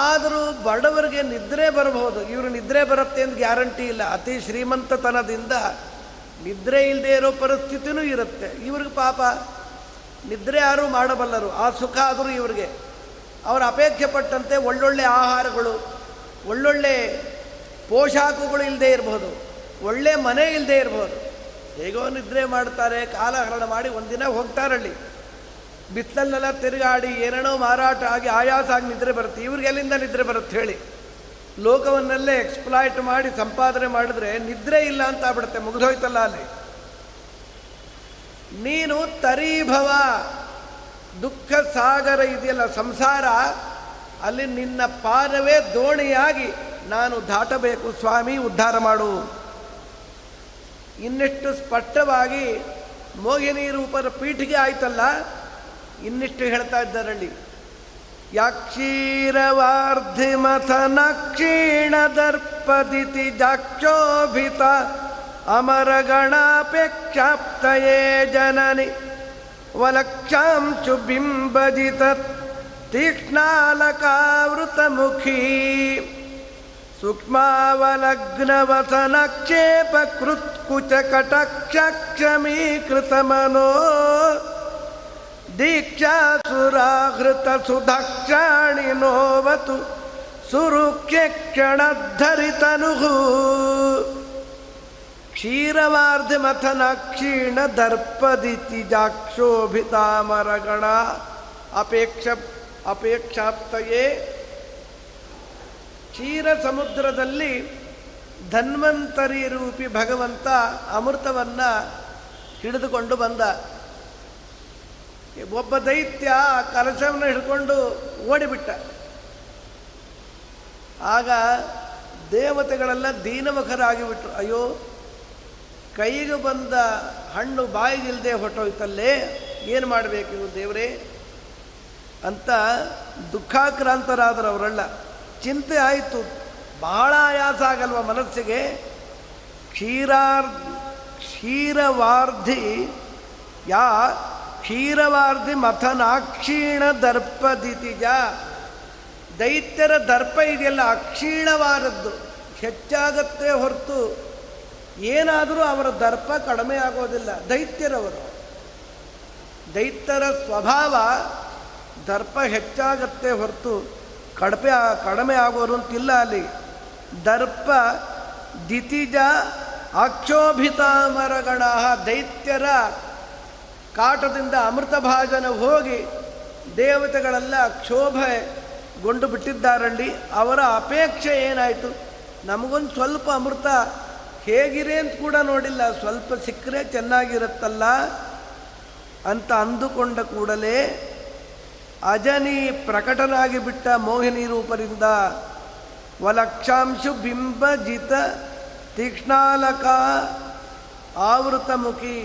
ಆದರೂ ಬಡವರಿಗೆ ನಿದ್ರೆ ಬರಬಹುದು, ಇವರು ನಿದ್ರೆ ಬರುತ್ತೆ ಅಂತ ಗ್ಯಾರಂಟಿ ಇಲ್ಲ. ಅತಿ ಶ್ರೀಮಂತತನದಿಂದ ನಿದ್ರೆ ಇಲ್ಲದೆ ಇರೋ ಪರಿಸ್ಥಿತಿನೂ ಇರುತ್ತೆ. ಇವ್ರಿಗೆ ಪಾಪ ನಿದ್ರೆ ಯಾರೂ ಮಾಡಬಲ್ಲರು, ಆ ಸುಖ ಆದರೂ ಇವ್ರಿಗೆ ಅವರ ಅಪೇಕ್ಷೆ ಪಟ್ಟಂತೆ ಒಳ್ಳೊಳ್ಳೆ ಆಹಾರಗಳು, ಒಳ್ಳೊಳ್ಳೆ ಪೋಷಾಕುಗಳು ಇಲ್ಲದೆ ಇರಬಹುದು, ಒಳ್ಳೆ ಮನೆ ಇಲ್ಲದೆ ಇರಬಹುದು. ಹೇಗೋ ನಿದ್ರೆ ಮಾಡ್ತಾರೆ, ಕಾಲಹರಣ ಮಾಡಿ ಒಂದಿನ ಹೋಗ್ತಾರಲ್ಲಿ, ಬಿತ್ತಲ್ಲೆಲ್ಲ ತಿರುಗಾಡಿ ಏನೇನೋ ಮಾರಾಟ ಆಗಿ ಆಯಾಸ ಆಗಿ ನಿದ್ರೆ ಬರುತ್ತೆ. ಇವ್ರಿಗೆಲ್ಲಿಂದ ನಿದ್ರೆ ಬರುತ್ತೆ ಹೇಳಿ? ಲೋಕವನ್ನೆಲ್ಲೇ ಎಕ್ಸ್ಪ್ಲಾಯ್ಟ್ ಮಾಡಿ ಸಂಪಾದನೆ ಮಾಡಿದ್ರೆ ನಿದ್ರೆ ಇಲ್ಲ ಅಂತ ಆಗ್ಬಿಡುತ್ತೆ, ಮುಗಿದೋಯ್ತಲ್ಲ ಅಲ್ಲಿ. ನೀನು ತರೀಭವ, ದುಃಖ ಸಾಗರ ಇದೆಯಲ್ಲ ಸಂಸಾರ, ಅಲ್ಲಿ ನಿನ್ನ ಪಾದವೇ ದೋಣಿಯಾಗಿ ನಾನು ದಾಟಬೇಕು ಸ್ವಾಮಿ, ಉದ್ಧಾರ ಮಾಡು. ಇನ್ನೆಷ್ಟು ಸ್ಪಷ್ಟವಾಗಿ ಮೋಹಿನಿ ರೂಪದ ಪೀಠಿಗೆ ಆಯ್ತಲ್ಲ, ಇನ್ನಿಷ್ಟು ಹೇಳ್ತಾ ಇದ್ದಾರಲ್ಲಿ. ಯಾಕ್ಷೀರವಾರ್ಧಿ ಮಥನ ಕ್ಷೀಣ ದರ್ಪದಿತಿ ಜಾಕ್ಷೋಭಿತ ಅಮರಗಣಾಪೇಕ್ಷಾಪ್ತಯೇ ಜನನಿ ವಲಕ್ಷಾಂಚು ಬಿಂಬಜಿತ ತೀಕ್ಷ್ಣಾಲಕಾವೃತ ಮುಖಿ ಸೂಕ್ಷ್ಮಾವಲಗ್ನವಸನ ಕ್ಷೇಪ ಕೃತ್ಕುಚ ಕಟಕ್ಷಮೀಕೃತ ಮನೋ ದೀಕ್ಷಾಸುರಾಹೃತ ಸುಧಕ್ಷಾಣಿ ನೋವತು ಸುರುಖ್ಯ ಕ್ಷಣಧರಿತನುಹು. ಕ್ಷೀರವಾರ್ಧ ಮಥನ ಕ್ಷೀಣ ದರ್ಪದಿತಿ ಜಾಕ್ಷೋಭಿತಾಮರಗಣ ಅಪೇಕ್ಷ ಅಪೇಕ್ಷಾಪ್ತಯೇ. ಕ್ಷೀರ ಸಮುದ್ರದಲ್ಲಿ ಧನ್ವಂತರಿ ರೂಪಿ ಭಗವಂತ ಅಮೃತವನ್ನು ಹಿಡಿದುಕೊಂಡು ಬಂದ. ಒಬ್ಬ ದೈತ್ಯ ಆ ಕಲಶವನ್ನು ಹಿಡ್ಕೊಂಡು ಓಡಿಬಿಟ್ಟ. ಆಗ ದೇವತೆಗಳೆಲ್ಲ ದೀನಮುಖರಾಗಿಬಿಟ್ರು. ಅಯ್ಯೋ, ಕೈಗೆ ಬಂದ ಹಣ್ಣು ಬಾಯಿಗಿಲ್ಲದೆ ಹೊಟ್ಟೋಯ್ತಲ್ಲೇ, ಏನು ಮಾಡಬೇಕು ಇವು ದೇವರೇ ಅಂತ ದುಃಖಾಕ್ರಾಂತರಾದರು ಅವರೆಲ್ಲ. ಚಿಂತೆ ಆಯಿತು, ಬಹಳ ಆಯಾಸ ಆಗಲ್ವ ಮನಸ್ಸಿಗೆ. ಕ್ಷೀರಾರ್ ಕ್ಷೀರವಾರ್ಧಿ ಯಾ ಕ್ಷೀರವಾರ್ಧಿ ಮಥನಾಕ್ಷೀಣ ದರ್ಪದಿತಿಜ. ದೈತ್ಯರ ದರ್ಪ ಇದೆಯಲ್ಲ ಅಕ್ಷೀಣವಾದದ್ದು, ಹೆಚ್ಚಾಗತ್ತೆ ಹೊರತು ಏನಾದರೂ ಅವರ ದರ್ಪ ಕಡಿಮೆ ಆಗೋದಿಲ್ಲ. ದೈತ್ಯರವರು, ದೈತ್ಯರ ಸ್ವಭಾವ ದರ್ಪ ಹೆಚ್ಚಾಗತ್ತೆ ಹೊರತು ಕಡಿಮೆ ಕಡಿಮೆ ಆಗೋರು ಅಂತಿಲ್ಲ ಅಲ್ಲಿ. ದರ್ಪ ದಿತಿಜ ಅಕ್ಷೋಭಿತಾಮರಗಣ, ದೈತ್ಯರ ಕಾಟದಿಂದ ಅಮೃತ ಭಾಜನ ಹೋಗಿ ದೇವತೆಗಳೆಲ್ಲ ಕ್ಷೋಭೆಗೊಂಡು ಬಿಟ್ಟಿದ್ದಾರಲ್ಲಿ. ಅವರ ಅಪೇಕ್ಷೆ ಏನಾಯಿತು? ನಮಗೊಂದು ಸ್ವಲ್ಪ ಅಮೃತ ಹೇಗಿದೆ ಅಂತ ಕೂಡ ನೋಡಿಲ್ಲ, ಸ್ವಲ್ಪ ಸಿಕ್ಕರೆ ಚೆನ್ನಾಗಿರುತ್ತಲ್ಲ ಅಂತ ಅಂದುಕೊಂಡ ಕೂಡಲೇ ಅಜನಿ ಪ್ರಕಟನಾಗಿ ಬಿಟ್ಟ ಮೋಹಿನಿ ರೂಪದಿಂದ. ವಲಕ್ಷಾಂಶು ಬಿಂಬಜಿತ ತೀಕ್ಷ್ಣಾಲಕ ಆವೃತಮುಖಿ,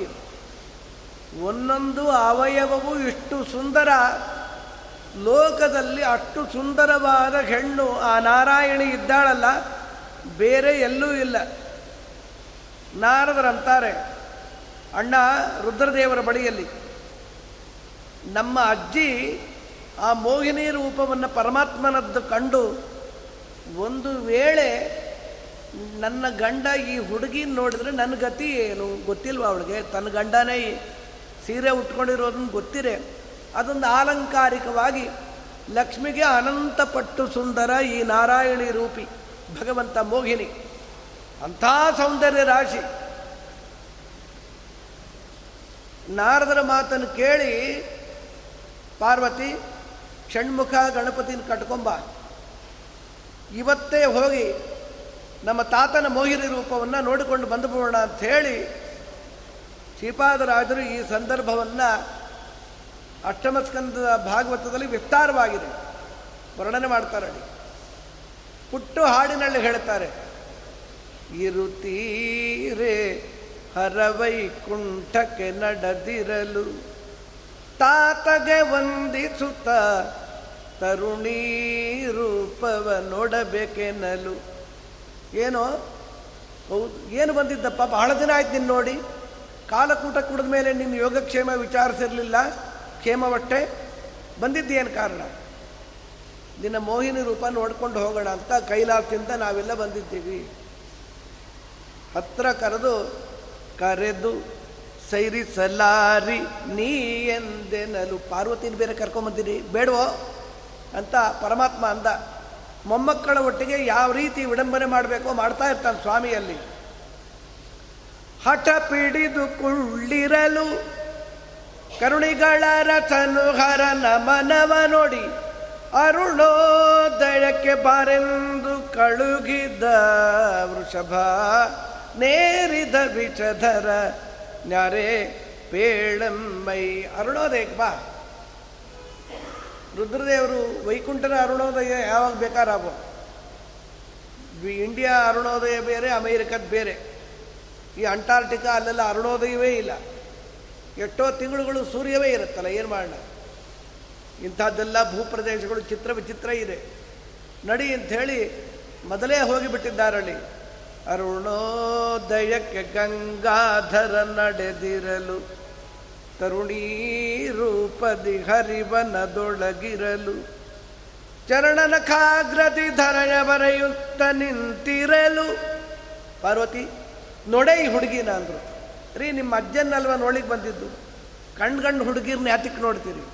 ಒಂದೊಂದು ಅವಯವವೂ ಇಷ್ಟು ಸುಂದರ, ಲೋಕದಲ್ಲಿ ಅಷ್ಟು ಸುಂದರವಾದ ಹೆಣ್ಣು ಆ ನಾರಾಯಣಿ ಇದ್ದಾಳಲ್ಲ, ಬೇರೆ ಎಲ್ಲೂ ಇಲ್ಲ. ನಾರದರಂತಾರೆ ಅಣ್ಣ ರುದ್ರದೇವರ ಬಳಿಯಲ್ಲಿ ನಮ್ಮ ಅಜ್ಜಿ ಆ ಮೋಹಿನಿ ರೂಪವನ್ನು ಪರಮಾತ್ಮನದ್ದು ಕಂಡು, ಒಂದು ವೇಳೆ ನನ್ನ ಗಂಡ ಈ ಹುಡುಗಿನ ನೋಡಿದ್ರೆ ನನ್ನ ಗತಿ ಏನು ಗೊತ್ತಿಲ್ವ ಅವಳಿಗೆ, ತನ್ನ ಗಂಡನೇ ಸೀರೆ ಉಟ್ಕೊಂಡಿರೋದನ್ನು ಗೊತ್ತಿದೆ, ಅದೊಂದು ಆಲಂಕಾರಿಕವಾಗಿ ಲಕ್ಷ್ಮಿಗೆ ಅನಂತ ಪಟ್ಟು ಸುಂದರ ಈ ನಾರಾಯಣಿ ರೂಪಿ ಭಗವಂತ ಮೋಹಿನಿ, ಅಂಥ ಸೌಂದರ್ಯ ರಾಶಿ. ನಾರದರ ಮಾತನ್ನು ಕೇಳಿ ಪಾರ್ವತಿ ಷಣ್ಮುಖ ಗಣಪತಿನ ಕಟ್ಕೊಂಬ, ಇವತ್ತೇ ಹೋಗಿ ನಮ್ಮ ತಾತನ ಮೋಹಿನಿ ರೂಪವನ್ನು ನೋಡಿಕೊಂಡು ಬಂದುಬಿಡೋಣ ಅಂತ ಹೇಳಿ ಶ್ರೀಪಾದರಾಜರು ಈ ಸಂದರ್ಭವನ್ನು ಅಷ್ಟಮಸ್ಕಂದದ ಭಾಗವತದಲ್ಲಿ ವಿಸ್ತಾರವಾಗಿದೆ ವರ್ಣನೆ ಮಾಡ್ತಾರೆ. ಪುಟ್ಟು ಹಾಡಿನಲ್ಲಿ ಹೇಳ್ತಾರೆ, ಇರುತ್ತೀರೆ ಹರವೈಕುಂಠಕ್ಕೆ ನಡೆದಿರಲು ತಾತಗೆ ವಂದಿಸುತ್ತ ತರುಣೀ ರೂಪವ ನೋಡಬೇಕೆನಲು. ಏನೋ ಹೌದು, ಏನು ಬಂದಿದ್ದಪ್ಪ, ಬಹಳ ದಿನ ಆಯ್ತು ನಿನ್ನ ನೋಡಿ, ಕಾಲಕೂಟ ಕುಡಿದ ಮೇಲೆ ನಿನ್ನ ಯೋಗಕ್ಷೇಮ ವಿಚಾರಿಸಿರಲಿಲ್ಲ, ಕ್ಷೇಮ ಒಟ್ಟೆ ಬಂದಿದ್ದೇನು ಕಾರಣ, ನಿನ್ನ ಮೋಹಿನಿ ರೂಪ ನೋಡ್ಕೊಂಡು ಹೋಗೋಣ ಅಂತ ಕೈಲಾಸದಿಂದ ನಾವೆಲ್ಲ ಬಂದಿದ್ದೀವಿ. ಹತ್ರ ಕರೆದು ಕರೆದು ಸೈರಿಸಲಾರಿ ನೀ ಎಂದೇನಲು. ಪಾರ್ವತಿನ ಬೇರೆ ಕರ್ಕೊಂಬಂದಿರಿ ಬೇಡವೋ ಅಂತ ಪರಮಾತ್ಮ ಅಂದ. ಮೊಮ್ಮಕ್ಕಳ ಒಟ್ಟಿಗೆ ಯಾವ ರೀತಿ ವಿಡಂಬನೆ ಮಾಡಬೇಕೋ ಮಾಡ್ತಾ ಇರ್ತಾನೆ ಸ್ವಾಮಿಯಲ್ಲಿ. ಹಠ ಪಿಡಿದುಕೊಳ್ಳಿರಲು ಕರುಣಿಗಳ ರಥನು ಹರನ ಮನವ ನೋಡಿ ಅರುಣೋದಯಕ್ಕೆ ಬಾರೆಂದು ಕಳುಗಿದ ವೃಷಭ ನೇರಿದ ವಿಚಧರ ನ್ಯಾರೇ ಪೇಳಮ್ಮೈ. ಅರುಣೋದಯಕ್ಕೆ ಬಾ. ರುದ್ರದೇವರು ವೈಕುಂಠನ ಅರುಣೋದಯ ಯಾವಾಗ ಬೇಕಾರಾಗೋ, ಇಂಡಿಯಾ ಅರುಣೋದಯ ಬೇರೆ, ಅಮೇರಿಕದ ಬೇರೆ, ಈ ಅಂಟಾರ್ಟಿಕಾ ಅಲ್ಲೆಲ್ಲ ಅರುಣೋದಯವೇ ಇಲ್ಲ, ಎಷ್ಟೋ ತಿಂಗಳುಗಳು ಸೂರ್ಯವೇ ಇರುತ್ತಲ್ಲ, ಏನು ಮಾಡೋಣ, ಇಂಥದ್ದೆಲ್ಲ ಭೂಪ್ರದೇಶಗಳು ಚಿತ್ರ ವಿಚಿತ್ರ ಇದೆ, ನಡಿ ಅಂಥೇಳಿ ಮೊದಲೇ ಹೋಗಿಬಿಟ್ಟಿದ್ದಾರಲ್ಲಿ. ಅರುಣೋದಯಕ್ಕೆ ಗಂಗಾಧರ ನಡೆದಿರಲು ತರುಣೀ ರೂಪದಿ ಹರಿವನದೊಳಗಿರಲು ಚರಣನ ಖಾಗ್ರದಿ ಧರಣ ಬರೆಯುತ್ತ ನಿಂತಿರಲು. ಪಾರ್ವತಿ ನೋಡೇ ಈ ಹುಡುಗಿನ ಅಂದರು. ರೀ ನಿಮ್ಮ ಅಜ್ಜನಲ್ವ ನೋಳಿಗೆ ಬಂದಿದ್ದು, ಕಣ್ ಗಂಡು ಹುಡುಗಿರ್ನ ಯಾತಕ್ಕೆ ನೋಡ್ತೀರಿ,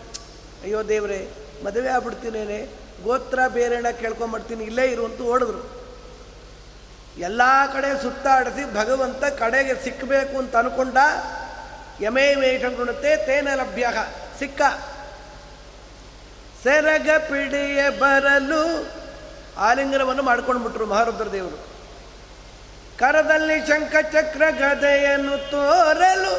ಅಯ್ಯೋ ದೇವ್ರೆ ಮದುವೆ ಆಗ್ಬಿಡ್ತೀನೇನೆ, ಗೋತ್ರ ಬೇರೆಣ್ಣ ಕೇಳ್ಕೊಂಬರ್ತೀನಿ, ಇಲ್ಲೇ ಇರುವಂತೂ ಓಡಿದ್ರು. ಎಲ್ಲ ಕಡೆ ಸುತ್ತಾಡಿಸಿ ಭಗವಂತ ಕಡೆಗೆ ಸಿಕ್ಕಬೇಕು ಅಂತ ಅನ್ಕೊಂಡ. ಯಮೇ ವೇಷಗುಣತೆ ತೇನ ಲಭ್ಯ ಸಿಕ್ಕ. ಸೆರಗ ಪಿಡಿಯ ಬರಲು ಆಲಿಂಗನವನ್ನು ಮಾಡ್ಕೊಂಡು ಬಿಟ್ರು ಮಹಾರುದ್ರ ದೇವರು. ಕರದಲ್ಲಿ ಶಂಖಚಕ್ರ ಗದೆಯನ್ನು ತೋರಲು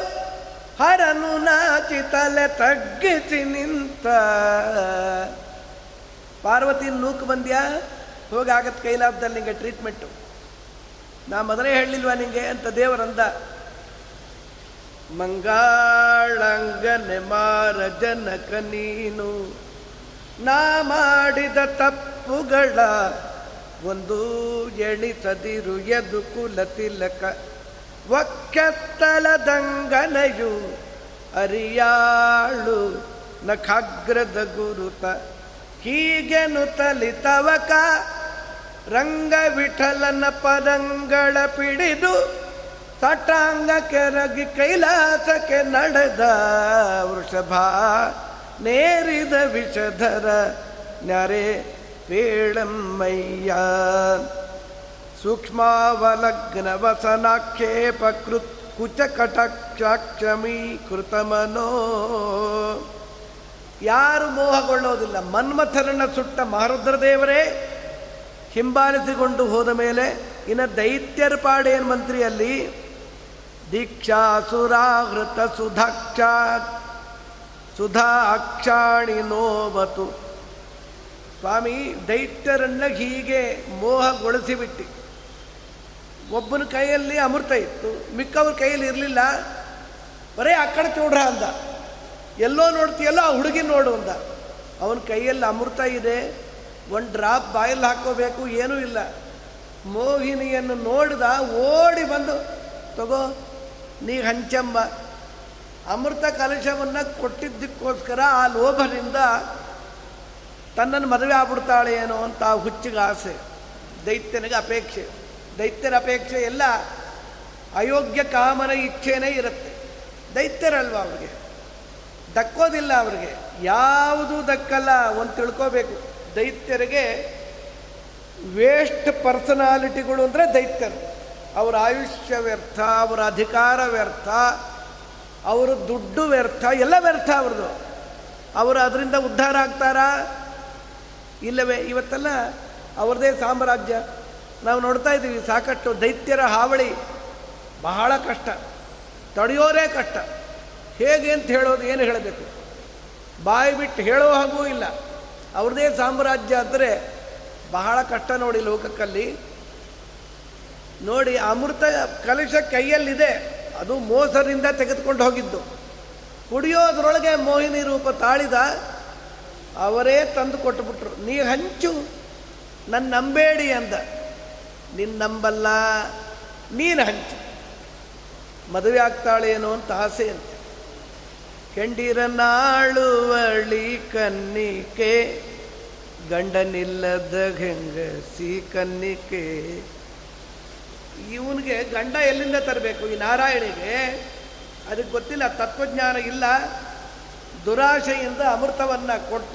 ಹರನು ನಾಚಿ ತಲೆ ತಗ್ಗಿಸಿ ನಿಂತ. ಪಾರ್ವತಿ ನೂಕು ಬಂದ್ಯ, ಹೋಗಾಗತ್ತೆ ಕೈಲಾಸದಲ್ಲಿ ನಿಂಗೆ ಟ್ರೀಟ್ಮೆಂಟು, ನಾ ಮೊದಲೇ ಹೇಳಿಲ್ವಾ ನಿಂಗೆ ಅಂತ ದೇವರಂದ. ಮಂಗಳಂಗನೆ ಮಾರ ಜನಕ ನೀನು, ನಾ ಮಾಡಿದ ತಪ್ಪುಗಳ ಒಂದು ಎಣಿಸದಿರು ಎದು ಕುಲ ತಿಲಕ. ವಕ್ಯತ್ತಲದಂಗನೆಯು ಅರಿಯಾಳು ನಖಾಗ್ರದ ಗುರುತ. ಹೀಗೆನು ತಲಿತವಕ ರಂಗ ವಿಠಲನ ಪದಂಗಳ ಪಿಡಿದು ತಟಾಂಗ ಕೆರಗಿ ಕೈಲಾಸಕ್ಕೆ ನಡೆದ ವೃಷಭ ನೇರಿದ ವಿಷಧರ ನ್ಯಾರೇ ಪೇಳಮ್ಮಯ್ಯ. ಸೂಕ್ಷ್ಮಾವಲಗ್ನ ವಸನಾಕ್ಷೇಪ ಕೃತ್ ಕುಚಕಟಾಕ್ಷಾಕ್ಷಮೀ ಕೃತಮನೋ. ಯಾರು ಮೋಹಗೊಳ್ಳೋದಿಲ್ಲ. ಮನ್ಮಥರನ್ನ ಸುಟ್ಟ ಮಹಾರುದ್ರದೇವರೇ ಹಿಂಬಾಲಿಸಿಕೊಂಡು ಹೋದ ಮೇಲೆ ಇನ್ನು ದೈತ್ಯರ ಪಾಡೇನು ಮಂತ್ರಿಯಲ್ಲಿ ದೀಕ್ಷಾ ಸುರಾಹೃತ ಸುಧಾಕ್ಷಾ ಸುಧಾ ಅಕ್ಷಾಣಿ ನೋವತು. ಸ್ವಾಮಿ ದೈತ್ಯರನ್ನ ಹೀಗೆ ಮೋಹಗೊಳಿಸಿಬಿಟ್ಟು, ಒಬ್ಬನ ಕೈಯಲ್ಲಿ ಅಮೃತ ಇತ್ತು, ಮಿಕ್ಕವ್ರ ಕೈಯಲ್ಲಿ ಇರಲಿಲ್ಲ, ಬರೇ ಅಕ್ಕಡೆ ಚೂಡ್ರ ಅಂದ, ಎಲ್ಲೋ ನೋಡ್ತೀಯಲ್ಲೋ ಆ ಹುಡುಗಿ ನೋಡು ಅಂದ. ಅವನ ಕೈಯಲ್ಲಿ ಅಮೃತ ಇದೆ, ಒಂದು ಡ್ರಾಪ್ ಬಾಯಲ್ಲಿ ಹಾಕೋಬೇಕು, ಏನೂ ಇಲ್ಲ. ಮೋಹಿನಿಯನ್ನು ನೋಡಿದ, ಓಡಿ ಬಂದು ತಗೋ ನೀ ಹಂಚಮ್ಮ, ಅಮೃತ ಕಲಶವನ್ನು ಕೊಟ್ಟಿದ್ದಕ್ಕೋಸ್ಕರ ಆ ಲೋಭದಿಂದ ತನ್ನನ್ನು ಮದುವೆ ಆಗ್ಬಿಡ್ತಾಳೆ ಏನೋ ಅಂತ ಹುಚ್ಚಿಗೆ ಆಸೆ, ದೈತ್ಯನಿಗೆ ಅಪೇಕ್ಷೆ. ದೈತ್ಯರ ಅಪೇಕ್ಷೆ ಎಲ್ಲ ಅಯೋಗ್ಯ ಕಾಮನ ಇಚ್ಛೆನೇ ಇರುತ್ತೆ. ದೈತ್ಯರಲ್ವ, ಅವ್ರಿಗೆ ದಕ್ಕೋದಿಲ್ಲ, ಅವ್ರಿಗೆ ಯಾವುದೂ ದಕ್ಕಲ್ಲ. ಒಂದು ತಿಳ್ಕೋಬೇಕು, ದೈತ್ಯರಿಗೆ ವೇಸ್ಟ್ ಪರ್ಸನಾಲಿಟಿಗಳು ಅಂದರೆ ದೈತ್ಯರು. ಅವರ ಆಯುಷ್ಯ ವ್ಯರ್ಥ, ಅವರ ಅಧಿಕಾರ ವ್ಯರ್ಥ, ಅವರ ದುಡ್ಡು ವ್ಯರ್ಥ, ಎಲ್ಲ ವ್ಯರ್ಥ ಅವ್ರದ್ದು. ಅವರು ಅದರಿಂದ ಉದ್ಧಾರ ಆಗ್ತಾರಾ? ಇಲ್ಲವೇ. ಇವತ್ತೆಲ್ಲ ಅವ್ರದ್ದೇ ಸಾಮ್ರಾಜ್ಯ ನಾವು ನೋಡ್ತಾ ಇದ್ದೀವಿ. ಸಾಕಷ್ಟು ದೈತ್ಯರ ಹಾವಳಿ ಬಹಳ ಕಷ್ಟ, ತಡೆಯೋರೇ ಕಷ್ಟ. ಹೇಗೆ ಅಂತ ಹೇಳೋದು, ಏನು ಹೇಳಬೇಕು, ಬಾಯಿ ಬಿಟ್ಟು ಹೇಳೋ ಹಾಗೂ ಇಲ್ಲ. ಅವ್ರದ್ದೇ ಸಾಮ್ರಾಜ್ಯ ಅಂದರೆ ಬಹಳ ಕಷ್ಟ ನೋಡಿ ಲೋಕಕ್ಕಲ್ಲಿ. ನೋಡಿ, ಅಮೃತ ಕಲಶ ಕೈಯಲ್ಲಿದೆ, ಅದು ಮೋಸರಿಂದ ತೆಗೆದುಕೊಂಡು ಹೋಗಿದ್ದು. ಕುಡಿಯೋದ್ರೊಳಗೆ ಮೋಹಿನಿ ರೂಪ ತಾಳಿದ, ಅವರೇ ತಂದು ಕೊಟ್ಟುಬಿಟ್ರು. ನೀ ಹಂಚು, ನನ್ನ ನಂಬೇಡಿ ಅಂದ. ನಿನ್ನ ನಂಬಲ್ಲ, ನೀನು ಹಂಚು. ಮದುವೆ ಆಗ್ತಾಳೇನೋ ಅಂತ ಆಸೆ ಅಂತೆ. ಹೆಂಡಿರನಾಳುವಳಿ ಕನ್ನಿಕೆ, ಗಂಡನಿಲ್ಲದ ಹೆಂಗಸಿ ಕನ್ನಿಕೆ. ಇವನಿಗೆ ಗಂಡ ಎಲ್ಲಿಂದ ತರಬೇಕು? ಈ ನಾರಾಯಣಿಗೆ ಅದಕ್ಕೆ ಗೊತ್ತಿಲ್ಲ, ತತ್ವಜ್ಞಾನ ಇಲ್ಲ. ದುರಾಶೆಯಿಂದ ಅಮೃತವನ್ನು ಕೊಟ್ಟ.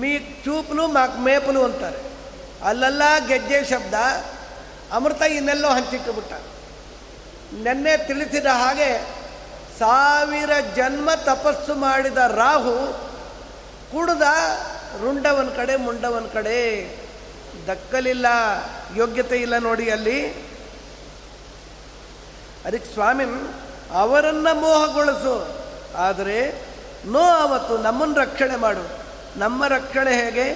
ಮೀಕ್ ಚೂಪಲು ಮಾಕ್ ಮೇಪಲು ಅಂತಾರೆ, ಅಲ್ಲೆಲ್ಲ ಗೆಜ್ಜೆ ಶಬ್ದ. ಅಮೃತ ಇನ್ನೆಲ್ಲೋ ಹಂಚಿಟ್ಟುಬಿಟ್ಟ. ನೆನ್ನೆ ತಿಳಿಸಿದ ಹಾಗೆ ಸಾವಿರ ಜನ್ಮ ತಪಸ್ಸು ಮಾಡಿದ ರಾಹು ಕುಡ್ದ ರುಂಡವನ ಕಡೆ ಮುಂಡವನ ಕಡೆ, ದಕ್ಕಲಿಲ್ಲ, ಯೋಗ್ಯತೆ ಇಲ್ಲ. ನೋಡಿ ಅಲ್ಲಿ ಅದಕ್ಕೆ ಸ್ವಾಮಿನ್ ಅವರನ್ನು ಮೋಹಗೊಳಿಸು, ಆದರೆ ನೋ ಅವತ್ತು ನಮ್ಮನ್ನು ರಕ್ಷಣೆ ಮಾಡು. ನಮ್ಮ ರಕ್ಷಣೆ ಹೇಗೆ?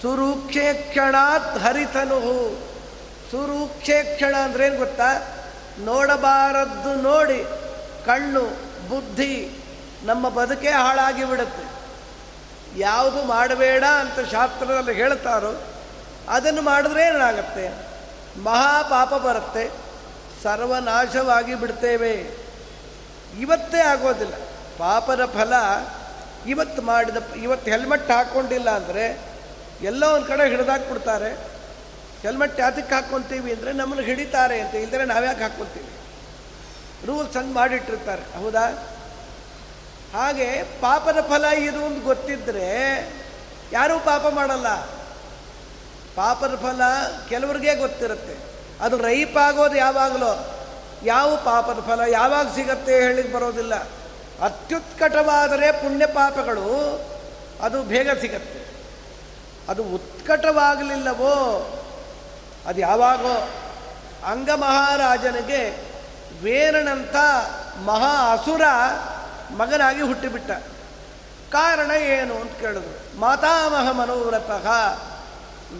ಸುರೂಕ್ಷೇ ಕ್ಷಣಾತ್ ಹರಿತನುಹು. ಸುರೂಕ್ಷೇ ಕ್ಷಣ ಅಂದ್ರೇನು ಗೊತ್ತಾ? ನೋಡಬಾರದ್ದು ನೋಡಿ ಕಣ್ಣು ಬುದ್ಧಿ ನಮ್ಮ ಬದುಕೇ ಹಾಳಾಗಿ ಬಿಡುತ್ತೆ. ಯಾವುದು ಮಾಡಬೇಡ ಅಂತ ಶಾಸ್ತ್ರದಲ್ಲಿ ಹೇಳ್ತಾರೋ ಅದನ್ನು ಮಾಡಿದ್ರೆ ಏನಾಗುತ್ತೆ? ಮಹಾಪಾಪ ಬರುತ್ತೆ, ಸರ್ವನಾಶವಾಗಿ ಬಿಡ್ತೇವೆ. ಇವತ್ತೇ ಆಗೋದಿಲ್ಲ ಪಾಪದ ಫಲ. ಇವತ್ತು ಮಾಡಿದ, ಇವತ್ತು ಹೆಲ್ಮೆಟ್ ಹಾಕ್ಕೊಂಡಿಲ್ಲ ಅಂದರೆ ಎಲ್ಲೋ ಒಂದು ಕಡೆ ಹಿಡಿದಾಕ್ಬಿಡ್ತಾರೆ. ಹೆಲ್ಮೆಟ್ ಯಾತಕ್ಕೆ ಹಾಕ್ಕೊತೀವಿ ಅಂದರೆ ನಮ್ಮನ್ನು ಹಿಡಿತಾರೆ ಅಂತ, ಇಲ್ಲದ್ರೆ ನಾವ್ಯಾಕೆ ಹಾಕ್ಕೊತೀವಿ? ರೂಲ್ಸ್ ಹಂಗೆ ಮಾಡಿಟ್ಟಿರ್ತಾರೆ, ಹೌದಾ? ಹಾಗೆ ಪಾಪದ ಫಲ ಇದು ಅಂತ ಗೊತ್ತಿದ್ದರೆ ಯಾರೂ ಪಾಪ ಮಾಡಲ್ಲ. ಪಾಪದ ಫಲ ಕೆಲವ್ರಿಗೆ ಗೊತ್ತಿರುತ್ತೆ, ಅದು ರೈಪ್ ಆಗೋದು ಯಾವಾಗಲೋ. ಯಾವ ಪಾಪದ ಫಲ ಯಾವಾಗ ಸಿಗತ್ತೆ ಹೇಳಿಕ್ಕೆ ಬರೋದಿಲ್ಲ. ಅತ್ಯುತ್ಕಟವಾದರೆ ಪುಣ್ಯ ಪಾಪಗಳು ಅದು ಬೇಗ ಸಿಗತ್ತೆ. ಅದು ಉತ್ಕಟವಾಗಲಿಲ್ಲವೋ ಅದು ಯಾವಾಗೋ. ಅಂಗಮಹಾರಾಜನಿಗೆ ವೇರನಂಥ ಮಹಾ ಅಸುರ ಮಗನಾಗಿ ಹುಟ್ಟಿಬಿಟ್ಟ. ಕಾರಣ ಏನು ಅಂತ ಕೇಳಿದ್ರು. ಮಾತಾಮಹ ಮನೋವ್ರತಃ,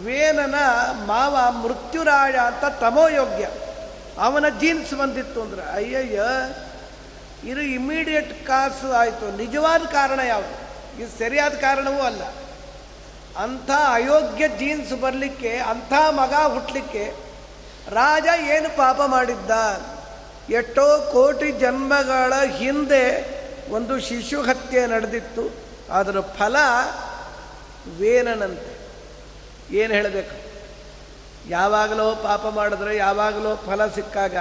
ವೇನನ ಮಾವ ಮೃತ್ಯುರಾಯ ಅಂತ ತಮೋಯೋಗ್ಯ, ಅವನ ಜೀನ್ಸ್ ಬಂದಿತ್ತು ಅಂದ್ರೆ ಅಯ್ಯಯ್ಯ ಇದು ಇಮಿಡಿಯೇಟ್ ಕಾಸು ಆಯಿತು. ನಿಜವಾದ ಕಾರಣ ಯಾವುದು? ಇದು ಸರಿಯಾದ ಕಾರಣವೂ ಅಲ್ಲ. ಅಂಥ ಅಯೋಗ್ಯ ಜೀನ್ಸ್ ಬರಲಿಕ್ಕೆ, ಅಂಥ ಮಗ ಹುಟ್ಟಲಿಕ್ಕೆ ರಾಜ ಏನು ಪಾಪ ಮಾಡಿದ್ದ? ಎಷ್ಟೋ ಕೋಟಿ ಜನ್ಮಗಳ ಹಿಂದೆ ಒಂದು ಶಿಶು ಹತ್ಯೆ ನಡೆದಿತ್ತು, ಅದರ ಫಲ ವೇನನಂತೆ. ಏನು ಹೇಳಬೇಕು? ಯಾವಾಗಲೋ ಪಾಪ ಮಾಡಿದ್ರೆ ಯಾವಾಗಲೋ ಫಲ ಸಿಕ್ಕಾಗ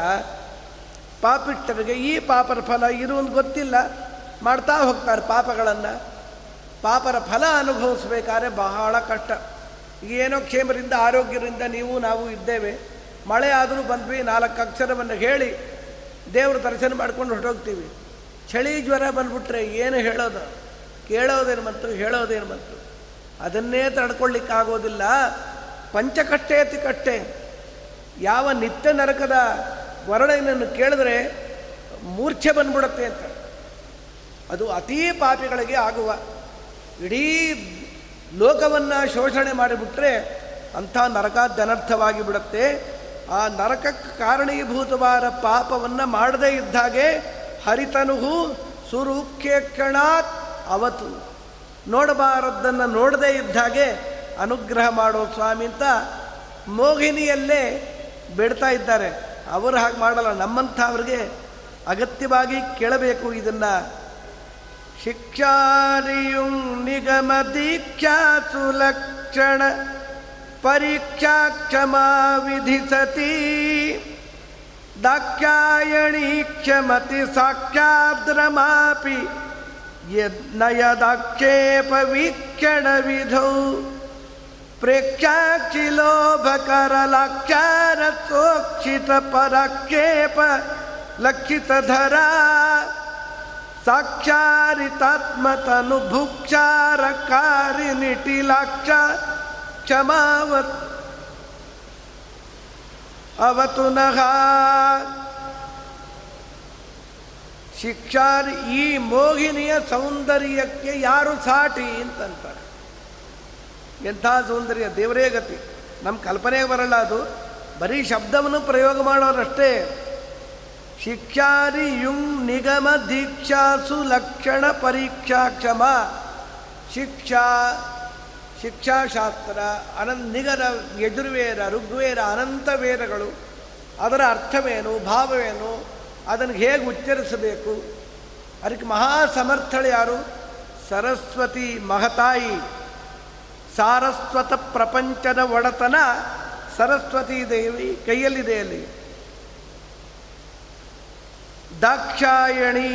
ಪಾಪಿಟ್ಟರಿಗೆ ಈ ಪಾಪರ ಫಲ ಇರುವುದು ಗೊತ್ತಿಲ್ಲ, ಮಾಡ್ತಾ ಹೋಗ್ತಾರೆ ಪಾಪಗಳನ್ನು. ಪಾಪರ ಫಲ ಅನುಭವಿಸ್ಬೇಕಾದ್ರೆ ಬಹಳ ಕಷ್ಟ. ಏನೋ ಕ್ಷೇಮದಿಂದ ಆರೋಗ್ಯದಿಂದ ನೀವು ನಾವು ಇದ್ದೇವೆ. ಮಳೆ ಆದರೂ ಬಂದ್ವಿ, ನಾಲ್ಕು ಅಕ್ಷರವನ್ನು ಹೇಳಿ ದೇವ್ರ ದರ್ಶನ ಮಾಡ್ಕೊಂಡು ಹೊರಟೋಗ್ತೀವಿ. ಚಳಿ ಜ್ವರ ಬಂದ್ಬಿಟ್ರೆ ಏನು ಹೇಳೋದು? ಕೇಳೋದೇನು ಬಂತು, ಹೇಳೋದೇನು ಬಂತು? ಅದನ್ನೇ ತಡ್ಕೊಳ್ಳಿಕ್ಕಾಗೋದಿಲ್ಲ. ಪಂಚಕಟ್ಟೆ ಅತಿ ಕಟ್ಟೆ. ಯಾವ ನಿತ್ಯ ನರಕದ ವರ್ಣನೆಯನ್ನು ಕೇಳಿದ್ರೆ ಮೂರ್ಛೆ ಬಂದ್ಬಿಡುತ್ತೆ ಅಂತ. ಅದು ಅತೀ ಪಾಪಿಗಳಿಗೆ ಆಗುವ, ಇಡೀ ಲೋಕವನ್ನು ಶೋಷಣೆ ಮಾಡಿಬಿಟ್ರೆ ಅಂಥ ನರಕ ಧನರ್ಥವಾಗಿ ಬಿಡುತ್ತೆ. ಆ ನರಕಕ್ಕೆ ಕಾರಣೀಭೂತವಾದ ಪಾಪವನ್ನು ಮಾಡದೇ ಇದ್ದಾಗೆ ಹರಿತನುಹು ಸುರೂಖ್ಯ ಕಣಾತ್ ಅವತು. ನೋಡಬಾರದ್ದನ್ನು ನೋಡದೇ ಇದ್ದಾಗೆ ಅನುಗ್ರಹ ಮಾಡೋ ಸ್ವಾಮಿ ಅಂತ ಮೋಹಿನಿಯಲ್ಲೇ ಬಿಡ್ತಾ ಇದ್ದಾರೆ. ಅವರು ಹಾಗೆ ಮಾಡಲ್ಲ. ನಮ್ಮಂಥವ್ರಿಗೆ ಅಗತ್ಯವಾಗಿ ಕೇಳಬೇಕು ಇದನ್ನು. ಶಿಕ್ಷಾರಿಯು ನಿಗಮ ದೀಕ್ಷಾ ಸುಲಕ್ಷಣ ಪರೀಕ್ಷಾ ಕ್ಷಮಾ ವಿಧಿಸತಿ ದಾಕ್ಷಾಯಣೀ ಕ್ಷಮತಿ ಸಾಕ್ಷಾದ್ರಮಾಪಿ ಯದ್ನಯದಾಕ್ಷೇಪ ವೀಕ್ಷಣ ವಿಧೌ ಪ್ರೇಕ್ಷಾಕ್ಷಿ ಲೋಭಕರಲಾಕ್ಷಾರ ಸೋಕ್ಷಿತ ಪರಾಕ್ಷೇಪ ಲಕ್ಷಿತಧರಾ ಸಾಕ್ಷಾರಿತಾತ್ಮತನುಭುಕ್ಷಾರಕಾರಿ ನಿಟಿಲಾಕ್ಷ ಕ್ಷಮಾವತ್ ಅವತು ನಃ. ಶಿಕ್ಷಾರಿ ಈ ಮೋಹಿನಿಯ ಸೌಂದರ್ಯಕ್ಕೆ ಯಾರು ಸಾಟಿ ಅಂತಂತಾರೆ. ಎಂಥ ಸೌಂದರ್ಯ, ದೇವರೇ ಗತಿ, ನಮ್ಮ ಕಲ್ಪನೆಗೆ ಬರಲ್ಲ. ಅದು ಬರೀ ಶಬ್ದವನ್ನು ಪ್ರಯೋಗ ಮಾಡೋರಷ್ಟೇ. ಶಿಕ್ಷಾರಿ ಯುಂ ನಿಗಮ ದೀಕ್ಷಾ ಸುಲಕ್ಷಣ ಪರೀಕ್ಷಾ ಕ್ಷಮ. ಶಿಕ್ಷಾ ಶಿಕ್ಷಾಶಾಸ್ತ್ರ, ಅನಂತ ನಿಗಮ, ಯಜುರ್ವೇದ, ಋಗ್ವೇದ, ಅನಂತ ವೇದಗಳು. ಅದರ ಅರ್ಥವೇನು, ಭಾವವೇನು, ಅದನ್ನು ಹೇಗೆ ಉಚ್ಚರಿಸಬೇಕು, ಅದಕ್ಕೆ ಮಹಾಸಮರ್ಥಳು ಯಾರು? ಸರಸ್ವತಿ ಮಹತಾಯಿ. ಸಾರಸ್ವತ ಪ್ರಪಂಚದ ಒಡೆತನ ಸರಸ್ವತಿ ದೇವಿ ಕೈಯಲ್ಲಿದೆಯಲ್ಲಿ. ದಾಕ್ಷಾಯಣಿ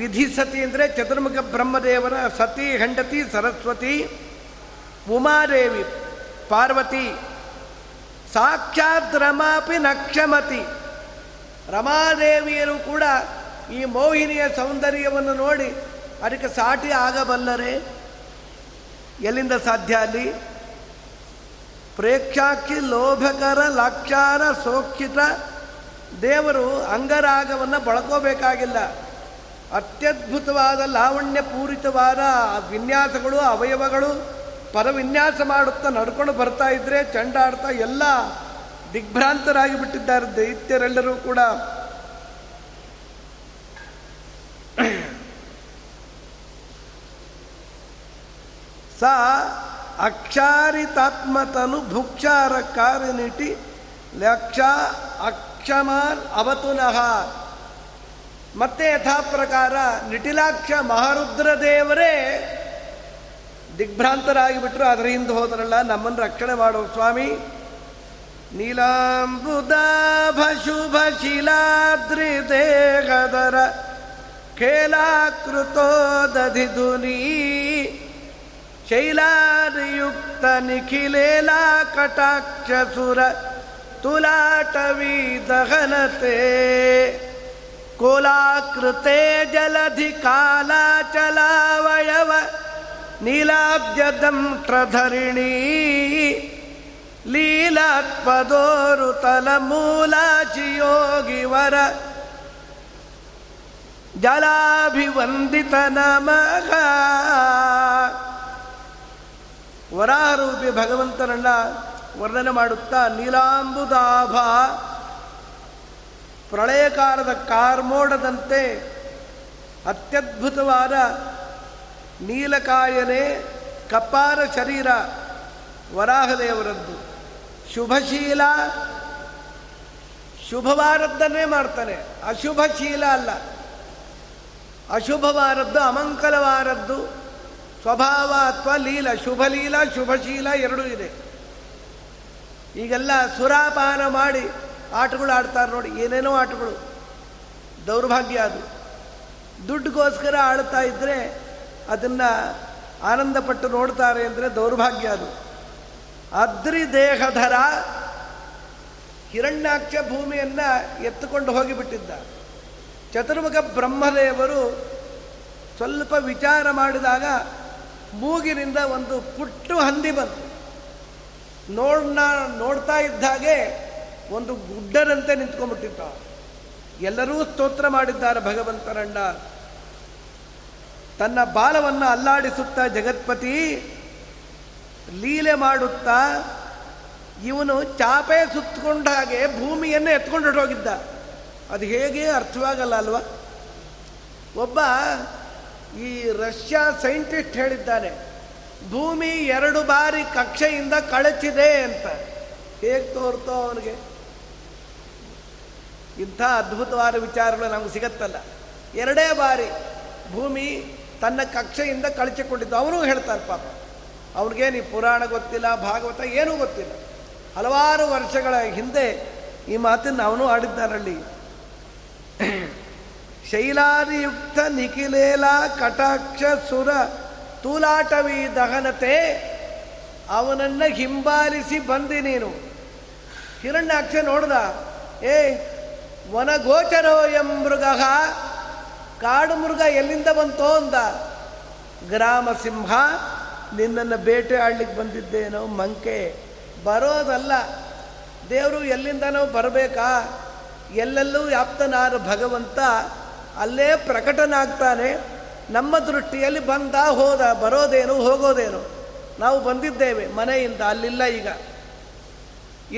ವಿಧಿಸತಿ ಅಂದರೆ ಚತುರ್ಮುಖ ಬ್ರಹ್ಮದೇವರ ಸತಿ ಹೆಂಡತಿ ಸರಸ್ವತಿ, ಉಮಾದೇವಿ ಪಾರ್ವತಿ. ಸಾಕ್ಷಾತ್ ರಮಾಪಿ ನಕ್ಷಮತಿ, ರಮಾದೇವಿಯರು ಕೂಡ ಈ ಮೋಹಿನಿಯ ಸೌಂದರ್ಯವನ್ನು ನೋಡಿ ಅದಕ್ಕೆ ಸಾಟಿ ಆಗಬಲ್ಲರೆ. ಎಲ್ಲಿಂದ ಸಾಧ್ಯ? ಅಲ್ಲಿ ಪ್ರೇಕ್ಷಾಕ್ಷಿ ಲೋಭಕರ ಲಾಕ್ಷಾರ ಸೋಕ್ಷಿತ. ದೇವರು ಅಂಗರಾಗವನ್ನು ಬಳಕೋಬೇಕಾಗಿಲ್ಲ. ಅತ್ಯದ್ಭುತವಾದ ಲಾವಣ್ಯ ಪೂರಿತವಾದ ವಿನ್ಯಾಸಗಳು, ಅವಯವಗಳು ಪದವಿನ್ಯಾಸ ಮಾಡುತ್ತಾ ನಡ್ಕೊಂಡು ಬರ್ತಾ ಇದ್ದರೆ ಚಂಡಾಡ್ತಾ ಎಲ್ಲ ದಿಗ್ಭ್ರಾಂತರಾಗಿ ಬಿಟ್ಟಿದ್ದಾರೆ ದೈತ್ಯರೆಲ್ಲರೂ ಕೂಡ. ಸ ಅಕ್ಷಾರಿತಾತ್ಮತನು ಭುಕ್ಷಾರ ಕಾರಿನಿಟಿ ಲಕ್ಷ ಅಕ್ಷಮಾರ್ ಅವತುನಃ. ಮತ್ತೆ ಯಥಾ ಪ್ರಕಾರ ನಿಟಿಲಾಕ್ಷ ಮಹಾರುದ್ರ ದೇವರೇ ದಿಗ್ಭ್ರಾಂತರಾಗಿಬಿಟ್ರು. ಅದರ ಹಿಂದೆ ಹೋದ್ರಲ್ಲ, ನಮ್ಮನ್ನು ರಕ್ಷಣೆ ಮಾಡೋ ಸ್ವಾಮಿ. ನೀಲಾಂಬುದಾಭಶುಭ ಶಿಲಾದ್ರಿ ದೇಹದರ ಖೇಲಾಕೃತೋದಧಿ ಧುನಿ ಶೈಲಾದಿಯುಕ್ತ ನಿಖಿಲೇಲಾ ಕಟಾಕ್ಷಸುರ ತುಲಾಟವೀ ದಹನತೆ ಕೋಲಾಕೃತೆ ಜಲಧಿ ಕಾಲಾಚಲಾವಯವ ನೀಲಾಬ್ಜದಂತ್ರಧರಿಣೀ ಲೀಲಾತ್ಪದೋರು ತಲಮೂಲಾಚಿಯೋಗಿವರ ಜಲಾಭಿವಂದಿತ ನಮಃ. ವರಾರೂಪಿ ಭಗವಂತನನ್ನ ವರ್ಣನೆ ಮಾಡುತ್ತಾ ನೀಲಾಂಬುದಾಭ, ಪ್ರಳಯಕಾಲದ ಕಾರ್ಮೋಡದಂತೆ ಅತ್ಯದ್ಭುತವಾದ ನೀಲಕಾಯನೇ ಕಪಾರ ಶರೀರ ವರಾಹದೇವರದ್ದು. ಶುಭಶೀಲ, ಶುಭವಾರದ್ದನ್ನೇ ಮಾಡ್ತಾನೆ, ಅಶುಭಶೀಲ ಅಲ್ಲ. ಅಶುಭವಾರದ್ದು, ಅಮಂಗಲವಾರದ್ದು ಸ್ವಭಾವ ಅಥವಾ ಲೀಲ. ಶುಭಲೀಲ ಶುಭಶೀಲ ಎರಡೂ ಇದೆ. ಈಗೆಲ್ಲ ಸುರಾಪಾನ ಮಾಡಿ ಆಟಗಳು ಆಡ್ತಾರೆ ನೋಡಿ, ಏನೇನೋ ಆಟಗಳು, ದೌರ್ಭಾಗ್ಯ ಅದು. ದುಡ್ಡುಗೋಸ್ಕರ ಆಡ್ತಾ ಇದ್ದರೆ ಅದನ್ನು ಆನಂದಪಟ್ಟು ನೋಡ್ತಾರೆ ಅಂದರೆ ದೌರ್ಭಾಗ್ಯ ಅದು. ಅದ್ರಿ ದೇಹಧರ, ಹಿರಣ್ಯಾಕ್ಷ ಭೂಮಿಯನ್ನು ಎತ್ತುಕೊಂಡು ಹೋಗಿಬಿಟ್ಟಿದ್ದ. ಚತುರ್ಮುಖ ಬ್ರಹ್ಮದೇವರು ಸ್ವಲ್ಪ ವಿಚಾರ ಮಾಡಿದಾಗ ಮೂಗಿನಿಂದ ಒಂದು ಪುಟ್ಟು ಹಂದಿ ಬಂತು. ನೋಡ್ ನೋಡ್ತಾ ಇದ್ದಾಗೆ ಒಂದು ಗುಡ್ಡರಂತೆ ನಿಂತ್ಕೊಂಡ್ಬಿಟ್ಟಿದ್ದ. ಎಲ್ಲರೂ ಸ್ತೋತ್ರ ಮಾಡಿದ್ದಾರೆ ಭಗವಂತನಣ್ಣ. ತನ್ನ ಬಾಲವನ್ನು ಅಲ್ಲಾಡಿಸುತ್ತಾ ಜಗತ್ಪತಿ ಲೀಲೆ ಮಾಡುತ್ತಾ ಇವನು ಚಾಪೆ ಸುತ್ತಕೊಂಡ ಹಾಗೆ ಭೂಮಿಯನ್ನೇ ಎತ್ಕೊಂಡು ಹೋಗಿದ್ದ. ಅದು ಹೇಗೆ ಅರ್ಥವಾಗಲ್ಲ ಅಲ್ವಾ? ಒಬ್ಬ ಈ ರಷ್ಯಾ ಸೈಂಟಿಸ್ಟ್ ಹೇಳಿದ್ದಾನೆ, ಭೂಮಿ ಎರಡು ಬಾರಿ ಕಕ್ಷೆಯಿಂದ ಕಳಚಿದೆ ಅಂತ. ಹೇಗೆ ತೋರ್ತೋ ಅವನಿಗೆ? ಇಂಥ ಅದ್ಭುತವಾದ ವಿಚಾರಗಳು ನಮಗೆ ಸಿಗತ್ತಲ್ಲ. ಎರಡೇ ಬಾರಿ ಭೂಮಿ ತನ್ನ ಕಕ್ಷೆಯಿಂದ ಕಳಚಿಕೊಂಡಿದ್ದು ಅವನು ಹೇಳ್ತಾರೆ. ಪಾಪ ಅವ್ರಿಗೇನು ಈ ಪುರಾಣ ಗೊತ್ತಿಲ್ಲ, ಭಾಗವತ ಏನೂ ಗೊತ್ತಿಲ್ಲ. ಹಲವಾರು ವರ್ಷಗಳ ಹಿಂದೆ ಈ ಮಾತನ್ನು ಅವನು ಆಡಿದ್ದಾರಲ್ಲಿ. ಶೈಲಾದಿಯುಕ್ತ ನಿಖಿಲೇಲ ಕಟಾಕ್ಷ ಸುರ ತೂಲಾಟವಿ ದಹನತೆ, ಅವನನ್ನು ಹಿಂಬಾಲಿಸಿ ಬಂದಿ ನೀನು. ಹಿರಣ್ಯಾಕ್ಷ ನೋಡ್ದ, ಏ ವನಗೋಚರೋ ಎಂಬೃಗ, ಕಾಡು ಮೃಗ ಎಲ್ಲಿಂದ ಬಂತೋ ಅಂದ. ಗ್ರಾಮ ಸಿಂಹ, ನಿನ್ನನ್ನು ಬೇಟೆ ಆಡ್ಲಿಕ್ಕೆ ಬಂದಿದ್ದೇನೋ. ಮಂಕೆ, ಬರೋದಲ್ಲ ದೇವರು, ಎಲ್ಲಿಂದನೋ ಬರಬೇಕಾ? ಎಲ್ಲೆಲ್ಲೂ ವ್ಯಾಪ್ತನಾದ ಭಗವಂತ ಅಲ್ಲೇ ಪ್ರಕಟನಾಗ್ತಾನೆ. ನಮ್ಮ ದೃಷ್ಟಿಯಲ್ಲಿ ಬಂದ ಹೋದ, ಬರೋದೇನು ಹೋಗೋದೇನು. ನಾವು ಬಂದಿದ್ದೇವೆ ಮನೆಯಿಂದ, ಅಲ್ಲಿಲ್ಲ. ಈಗ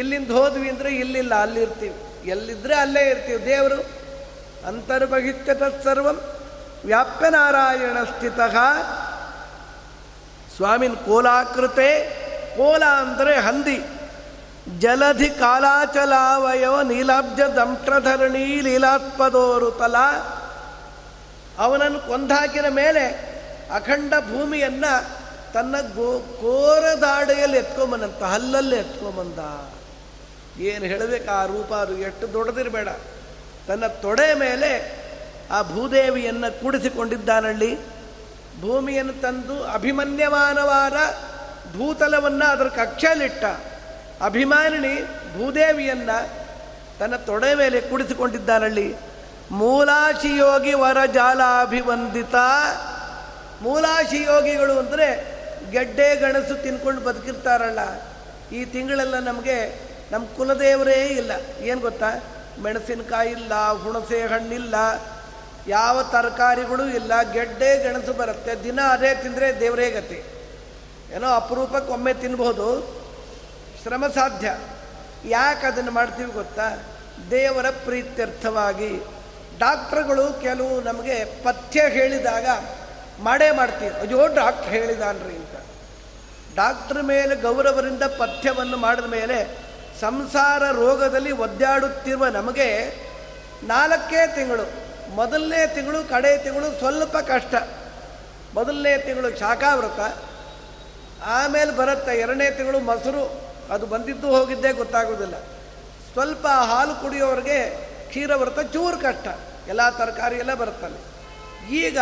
ಇಲ್ಲಿಂದ ಹೋದ್ವಿ ಅಂದರೆ ಇಲ್ಲಿಲ್ಲ, ಅಲ್ಲಿರ್ತೀವಿ. ಎಲ್ಲಿದ್ದರೆ ಅಲ್ಲೇ ಇರ್ತೀವಿ. ದೇವರು ಅಂತರ್ಬಹಿಷ್ಯತತ್ ಸರ್ವಂ ವ್ಯಾಪ್ಯನಾರಾಯಣ ಸ್ಥಿತಃ. ಸ್ವಾಮಿನ್ ಕೋಲಾಕೃತೆ, ಕೋಲ ಅಂದರೆ ಹಂದಿ. ಜಲಧಿ ಕಾಲಾಚಲಾವಯವ ನೀಲಾಬ್ಜ ದಂಷ್ಟ್ರಧರಣಿ ಲೀಲಾತ್ಪದೋರುತಲ, ಅವನನ್ನು ಕೊಂದಾಕಿದ ಮೇಲೆ ಅಖಂಡ ಭೂಮಿಯನ್ನು ತನ್ನ ಗೋ ಕೋರದಾಡೆಯಲ್ಲಿ ಎತ್ಕೊಂಬಂದಂತ, ಹಲ್ಲಲ್ಲಿ ಎತ್ಕೊಂಬಂದ. ಏನು ಹೇಳಬೇಕು ಆ ರೂಪ, ಅದು ಎಷ್ಟು ದೊಡ್ಡದಿರಬೇಡ. ತನ್ನ ತೊಡೆ ಮೇಲೆ ಆ ಭೂದೇವಿಯನ್ನು ಕೂಡಿಸಿಕೊಂಡಿದ್ದಾನಲ್ಲಿ. ಭೂಮಿಯನ್ನು ತಂದು ಅಭಿಮನ್ಯಮಾನವಾದ ಭೂತಲವನ್ನು ಅದರ ಕಕ್ಷೆಯಲ್ಲಿಟ್ಟ. ಅಭಿಮಾನಿನಿ ಭೂದೇವಿಯನ್ನು ತನ್ನ ತೊಡೆ ಮೇಲೆ ಕೂಡಿಸಿಕೊಂಡಿದ್ದಾನಲ್ಲಿ. ಮೂಲಾಶಿಯೋಗಿ ವರಜಾಲಾಭಿವಂದಿತ, ಮೂಲಾಶಿಯೋಗಿಗಳು ಅಂದರೆ ಗೆಡ್ಡೆ ಗಣಸು ತಿನ್ಕೊಂಡು ಬದುಕಿರ್ತಾರಲ್ಲ, ಈ ತಿಂಗಳೆಲ್ಲ ನಮಗೆ ನಮ್ಮ ಕುಲದೇವರೇ ಇಲ್ಲ. ಏನು ಗೊತ್ತಾ, ಮೆಣಸಿನಕಾಯಿ ಇಲ್ಲ, ಹುಣಸೆ ಹಣ್ಣಿಲ್ಲ, ಯಾವ ತರಕಾರಿಗಳು ಇಲ್ಲ, ಗೆಡ್ಡೆ ಗೆಣಸು ಬರುತ್ತೆ. ದಿನ ಅದೇ ತಿಂದರೆ ದೇವರೇ ಗತಿ. ಏನೋ ಅಪರೂಪಕ್ಕೊಮ್ಮೆ ತಿನ್ಬೋದು, ಶ್ರಮ ಸಾಧ್ಯ. ಯಾಕೆ ಅದನ್ನು ಮಾಡ್ತೀವಿ ಗೊತ್ತಾ, ದೇವರ ಪ್ರೀತ್ಯರ್ಥವಾಗಿ. ಡಾಕ್ಟ್ರುಗಳು ಕೆಲವು ನಮಗೆ ಪಥ್ಯ ಹೇಳಿದಾಗ ಮಾಡೇ ಮಾಡ್ತೀವಿ, ಅಯ್ಯೋ ಡಾಕ್ಟ್ರ್ ಹೇಳಿದಾನ್ರಿ ಅಂತ. ಡಾಕ್ಟ್ರ್ ಮೇಲೆ ಗೌರವದಿಂದ ಪಥ್ಯವನ್ನು ಮಾಡಿದ ಮೇಲೆ ಸಂಸಾರ ರೋಗದಲ್ಲಿ ಒದ್ದಾಡುತ್ತಿರುವ ನಮಗೆ ನಾಲ್ಕೇ ತಿಂಗಳು, ಮೊದಲನೇ ತಿಂಗಳು ಕಡೆ ತಿಂಗಳು ಸ್ವಲ್ಪ ಕಷ್ಟ. ಮೊದಲನೇ ತಿಂಗಳು ಶಾಖಾವ್ರತ, ಆಮೇಲೆ ಬರುತ್ತೆ ಎರಡನೇ ತಿಂಗಳು ಮೊಸರು, ಅದು ಬಂದಿದ್ದು ಹೋಗಿದ್ದೇ ಗೊತ್ತಾಗೋದಿಲ್ಲ. ಸ್ವಲ್ಪ ಹಾಲು ಕುಡಿಯೋರಿಗೆ ಕ್ಷೀರವ್ರತ ಚೂರು ಕಷ್ಟ, ಎಲ್ಲ ತರಕಾರಿ ಎಲ್ಲ ಬರುತ್ತಲ್ಲ. ಈಗ